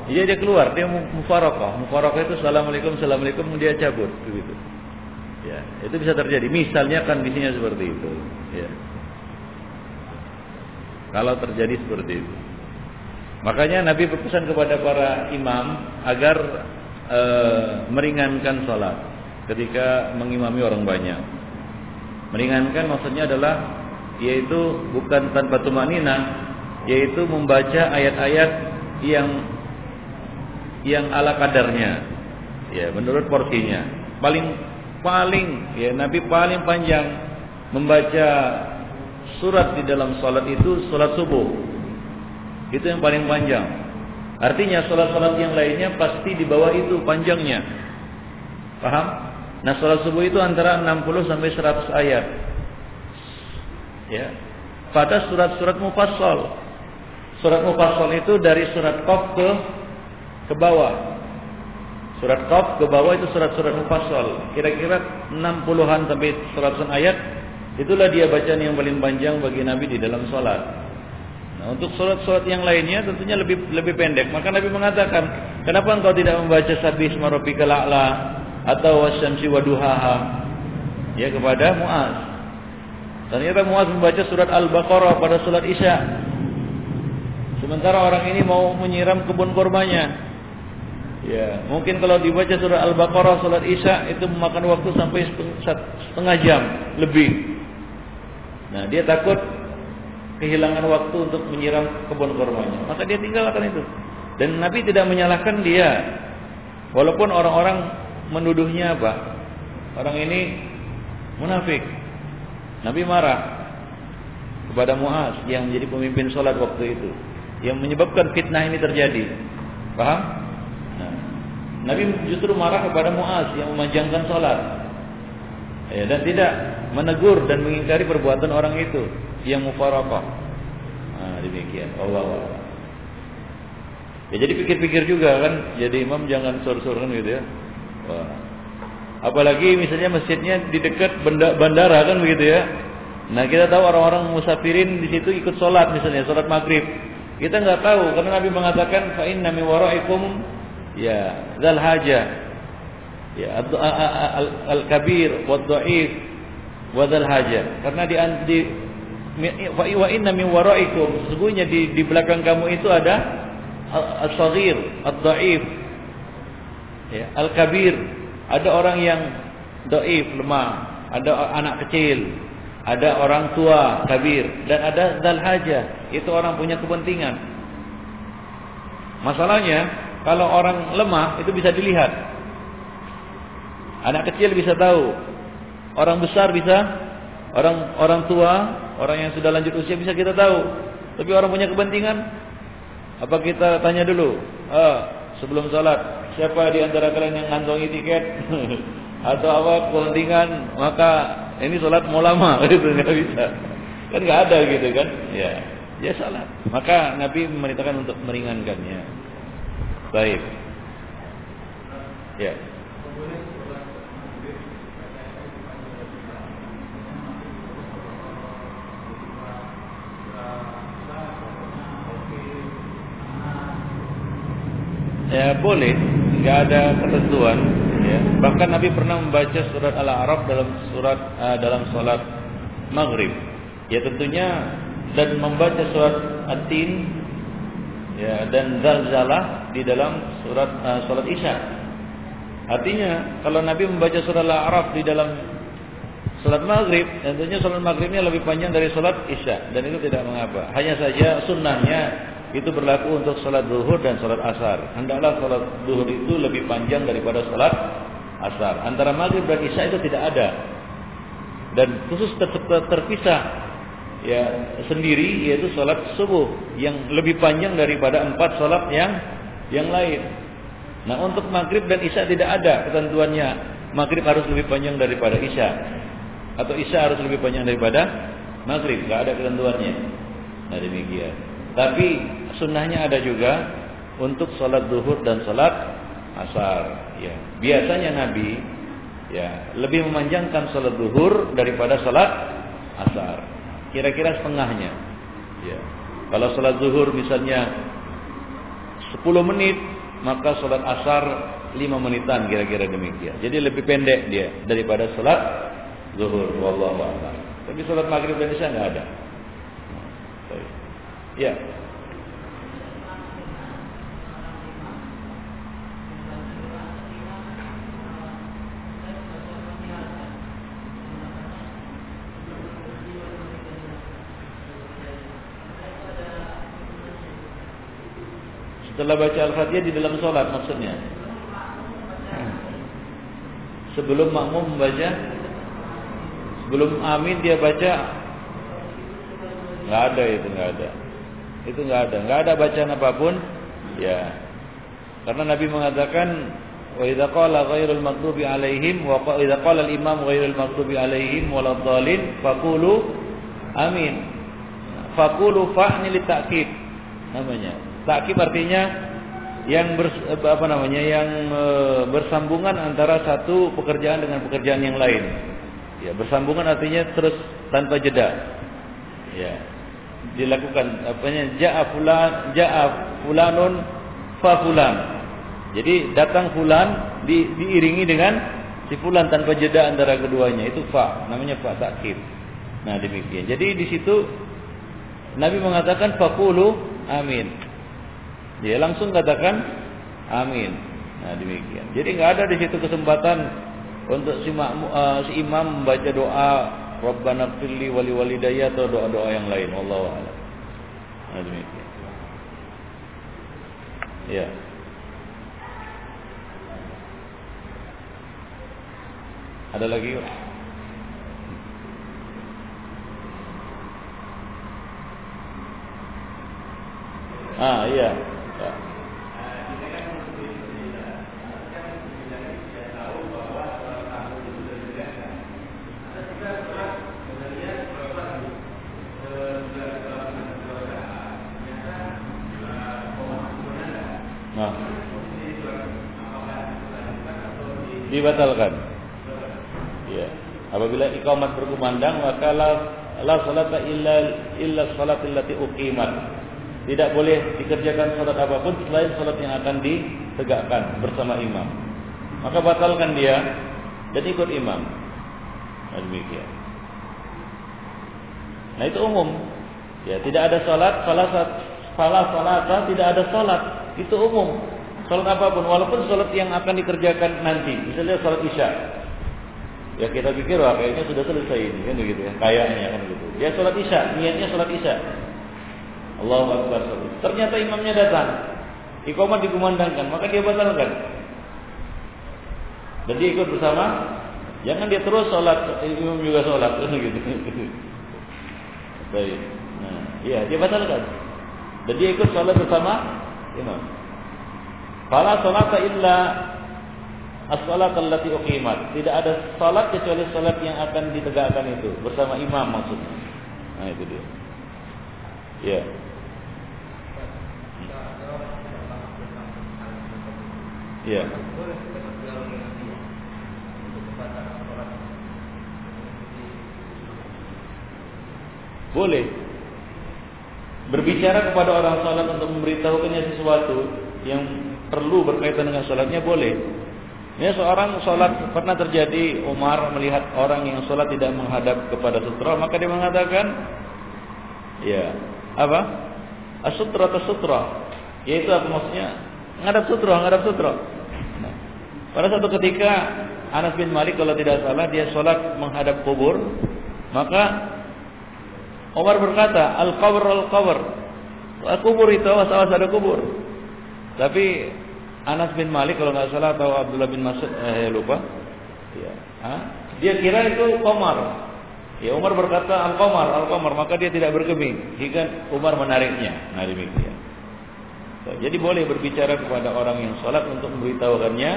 Iya dia keluar, dia mufaraqah, mufaraqah itu assalamualaikum, assalamualaikum, dia cabut, begitu. Ya, itu bisa terjadi. Misalnya kondisinya seperti itu. Ya. Kalau terjadi seperti itu, makanya Nabi berpesan kepada para imam agar e, meringankan sholat ketika mengimami orang banyak. Meringankan maksudnya adalah yaitu bukan tanpa tumanina, yaitu membaca ayat-ayat yang yang ala kadarnya, ya menurut porsinya. Paling paling ya Nabi paling panjang membaca surat di dalam salat itu salat subuh. Itu yang paling panjang. Artinya salat-salat yang lainnya pasti di bawah itu panjangnya. Paham? Nah, salat subuh itu antara enam puluh sampai seratus ayat. Ya. Pada surat-surat mufassal. Surat mufassal itu dari surat Qaf ke ke bawah. Surat Qaf ke bawah itu surat-surat mufassal. Kira-kira enam puluhan sampai seratusan ayat. Itulah dia bacaan yang paling panjang bagi Nabi di dalam salat. Nah, untuk surat-surat yang lainnya tentunya lebih lebih pendek. Maka Nabi mengatakan, Kenapa engkau tidak membaca sabih isma rabbikal a'la atau wasyamsi waduhaha ya kepada Mu'az? Ternyata Mu'az membaca surat Al-Baqarah pada salat Isya. Sementara orang ini mau menyiram kebun kurmanya. Ya, mungkin kalau dibaca surah Al-Baqarah salat Isya itu memakan waktu sampai setengah jam lebih. Nah, dia takut kehilangan waktu untuk menyiram kebun kurmanya. Maka dia tinggalkan itu. Dan Nabi tidak menyalahkan dia. Walaupun orang-orang menuduhnya apa? Orang ini munafik. Nabi marah kepada Mu'az yang menjadi pemimpin salat waktu itu, yang menyebabkan fitnah ini terjadi. Paham? Nabi justru marah kepada Mu'az yang memanjangkan sholat ya, dan tidak menegur dan mengingkari perbuatan orang itu yang mufaraqah. Nah, demikian. Allah Allah. Ya, jadi pikir-pikir juga kan. Jadi imam jangan sur-surkan gitu ya. Wah. Apalagi misalnya masjidnya di dekat bandara kan begitu ya. Nah kita tahu orang-orang musafirin di situ ikut sholat misalnya sholat maghrib. Kita nggak tahu karena Nabi mengatakan fa inna min waraikum ya zal haja ya al kabir wad dhaif wa zal haja, karena di di wa inna min waraikum, sesungguhnya di di belakang kamu itu ada al saghir ad dhaif ya al kabir, ada orang yang dhaif lemah, ada anak kecil, ada orang tua kabir, dan ada zal haja itu orang punya kepentingan. Masalahnya kalau orang lemah itu bisa dilihat. Anak kecil bisa tahu. Orang besar bisa, orang orang tua, orang yang sudah lanjut usia bisa kita tahu. Tapi orang punya kepentingan, apa kita tanya dulu? Eh, sebelum salat, siapa di antara kalian yang ngantongi tiket? Atau apa kepentingan? Maka ini salat mau lama gitu, enggak bisa. Kan enggak ada gitu kan? Ya. Ya salah. Maka Nabi memerintahkan untuk meringankannya. Baik. Ya. Ya boleh, enggak ada ketentuan. Ya. Bahkan Nabi pernah membaca surat Al-A'raf dalam surat uh, dalam salat maghrib. Ya tentunya, dan membaca surat At-Tin ya dan Zalzalah di dalam surat uh, salat Isya. Artinya kalau Nabi membaca surah Al-A'raf di dalam salat Maghrib, tentunya salat Maghribnya lebih panjang dari salat Isya, dan itu tidak mengapa. Hanya saja sunnahnya itu berlaku untuk salat Zuhur dan salat Asar. Hendaklah salat Zuhur itu lebih panjang daripada salat Asar. Antara Maghrib dan Isya itu tidak ada. Dan khusus ter ter terpisah ya sendiri yaitu salat Subuh yang lebih panjang daripada empat salat yang yang lain. Nah untuk maghrib dan isya tidak ada ketentuannya. Maghrib harus lebih panjang daripada isya, atau isya harus lebih panjang daripada maghrib. Tidak ada ketentuannya. Nah demikian. Tapi sunnahnya ada juga untuk sholat duhur dan sholat asar. Ya. Biasanya Nabi ya lebih memanjangkan sholat duhur daripada sholat asar. Kira-kira setengahnya. Ya. Kalau sholat duhur misalnya sepuluh menit, maka sholat asar lima menitan, kira-kira demikian. Jadi lebih pendek dia daripada sholat zuhur. Wallahu a'lam. Tapi sholat maghrib dan isya nggak ada. Ya. Setelah baca Al-Fatihah di dalam sholat maksudnya. Sebelum makmum membaca, sebelum amin dia baca, nggak ada itu nggak ada, itu nggak ada, nggak ada bacaan apapun, ya. Karena Nabi mengatakan, wa idza qala ghairul maghdubi alaihim, wa idza qala al-imam ghairul maghdubi alaihim waladhdallin, faqulu amin, faqulu fa'ni litakid namanya. Takkib artinya yang bers, apa namanya yang e, bersambungan antara satu pekerjaan dengan pekerjaan yang lain. Ya, bersambungan artinya terus tanpa jeda. Ya. Dilakukan apanya ja'a fulan ja'a fulanun fa fulan. Jadi datang fulan di, diiringi dengan si fulan tanpa jeda antara keduanya, itu fa, namanya fa takkid. Nah, demikian. Jadi di situ Nabi mengatakan faqulu amin. Dia langsung katakan amin. Nah, demikian. Jadi enggak ada di situ kesempatan untuk si, makmu, uh, si imam membaca doa Rabbana fili wali walidayya atau doa-doa yang lain. Wallahu a'lam. Nah, demikian. Ya. Ada lagi yuk. Ah iya. Ya. Nah. Dibatalkan. Apabila iqamat berkumandang, maka la, la salata illa illa salatil lati uqimat. Tidak boleh dikerjakan salat apapun selain salat yang akan ditegakkan bersama imam. Maka batalkan dia dan ikut imam. Nah, demikian. Nah, itu umum. Ya, tidak ada salat, salah salah salata tidak ada salat. Itu umum. Salat apapun walaupun salat yang akan dikerjakan nanti, misalnya salat Isya. Ya kita pikir wah kayaknya sudah selesai ini kan begitu ya. Kayaknya kan begitu. Dia sholat Isya, niatnya sholat Isya. Allahu Akbar. Ternyata imamnya datang. Iqamah dikumandangkan, maka dia batalkan. Dan dia ikut bersama. Jangan dia terus sholat, imam juga sholat kan gitu. Baik. Nah, iya dia batalkan. Dan dia ikut sholat bersama imam. Fala salata illa as-salat allati uqimat. Tidak ada salat kecuali salat yang akan ditegakkan itu bersama imam maksudnya. Nah, itu dia. Ya. Ya. Boleh. Berbicara kepada orang salat untuk memberitahukannya sesuatu yang perlu berkaitan dengan salatnya boleh. Ya, seorang sholat, pernah terjadi Umar melihat orang yang sholat tidak menghadap kepada sutra, maka dia mengatakan, ya apa? As-sutra atau sutra, yaitu apa maksudnya? Menghadap sutra, menghadap sutra. Nah, pada satu ketika Anas bin Malik kalau tidak salah dia sholat menghadap kubur, maka Umar berkata, al-qabr al-qabr, kubur itu awas-awas ada kubur. Tapi Anas bin Malik kalau nggak salah atau Abdullah bin Mas'ud eh lupa, ya. Hah? Dia kira itu Qamar. Ya Umar berkata al-Qamar, al-Qamar, maka dia tidak bergeming jika Umar menariknya. Nah demikian. Jadi boleh berbicara kepada orang yang sholat untuk memberitahukannya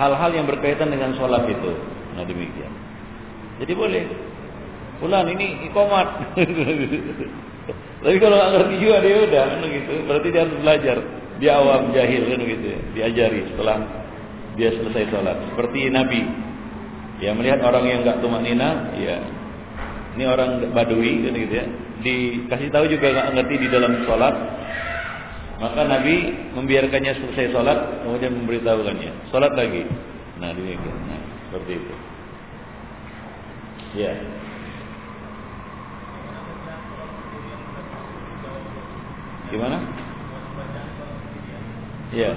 hal-hal yang berkaitan dengan sholat itu. Nah demikian. Jadi boleh. Pulang ini Qamar. Tapi kalau nggak ngerti juga dia udah, gitu. Berarti dia harus belajar. Dia awam jahil kan gitu ya. Diajari setelah dia selesai sholat. Seperti Nabi, ya melihat orang yang nggak tumanina, ya ini orang badui kan gitu ya. Dikasih tahu juga nggak ngerti di dalam sholat, maka Nabi membiarkannya selesai sholat, kemudian memberitahukannya. Sholat lagi. Nah, demikian. Nah, seperti itu. Ya. Gimana? Ya.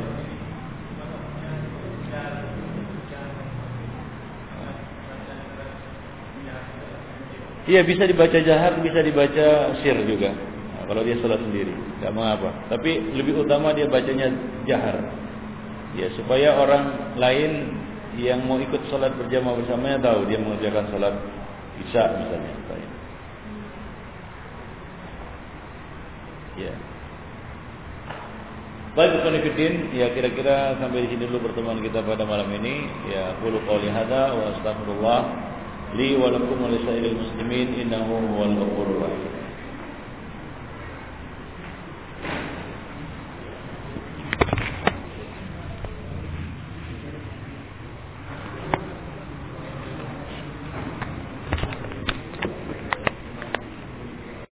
Iya bisa dibaca jahar, bisa dibaca sir juga. Nah, kalau dia sholat sendiri, nggak mengapa. Tapi lebih utama dia bacanya jahar. Ya supaya orang lain yang mau ikut sholat berjamaah bersamanya tahu dia mengerjakan sholat isya misalnya. Ya. Baik Bapak Nifidin, ya kira-kira sampai di sini dulu pertemuan kita pada malam ini. Ya qulu qouli hadza wa astaghfirullah li wa lakum wa lisairil muslimin innahu huwal ghafurur rahim.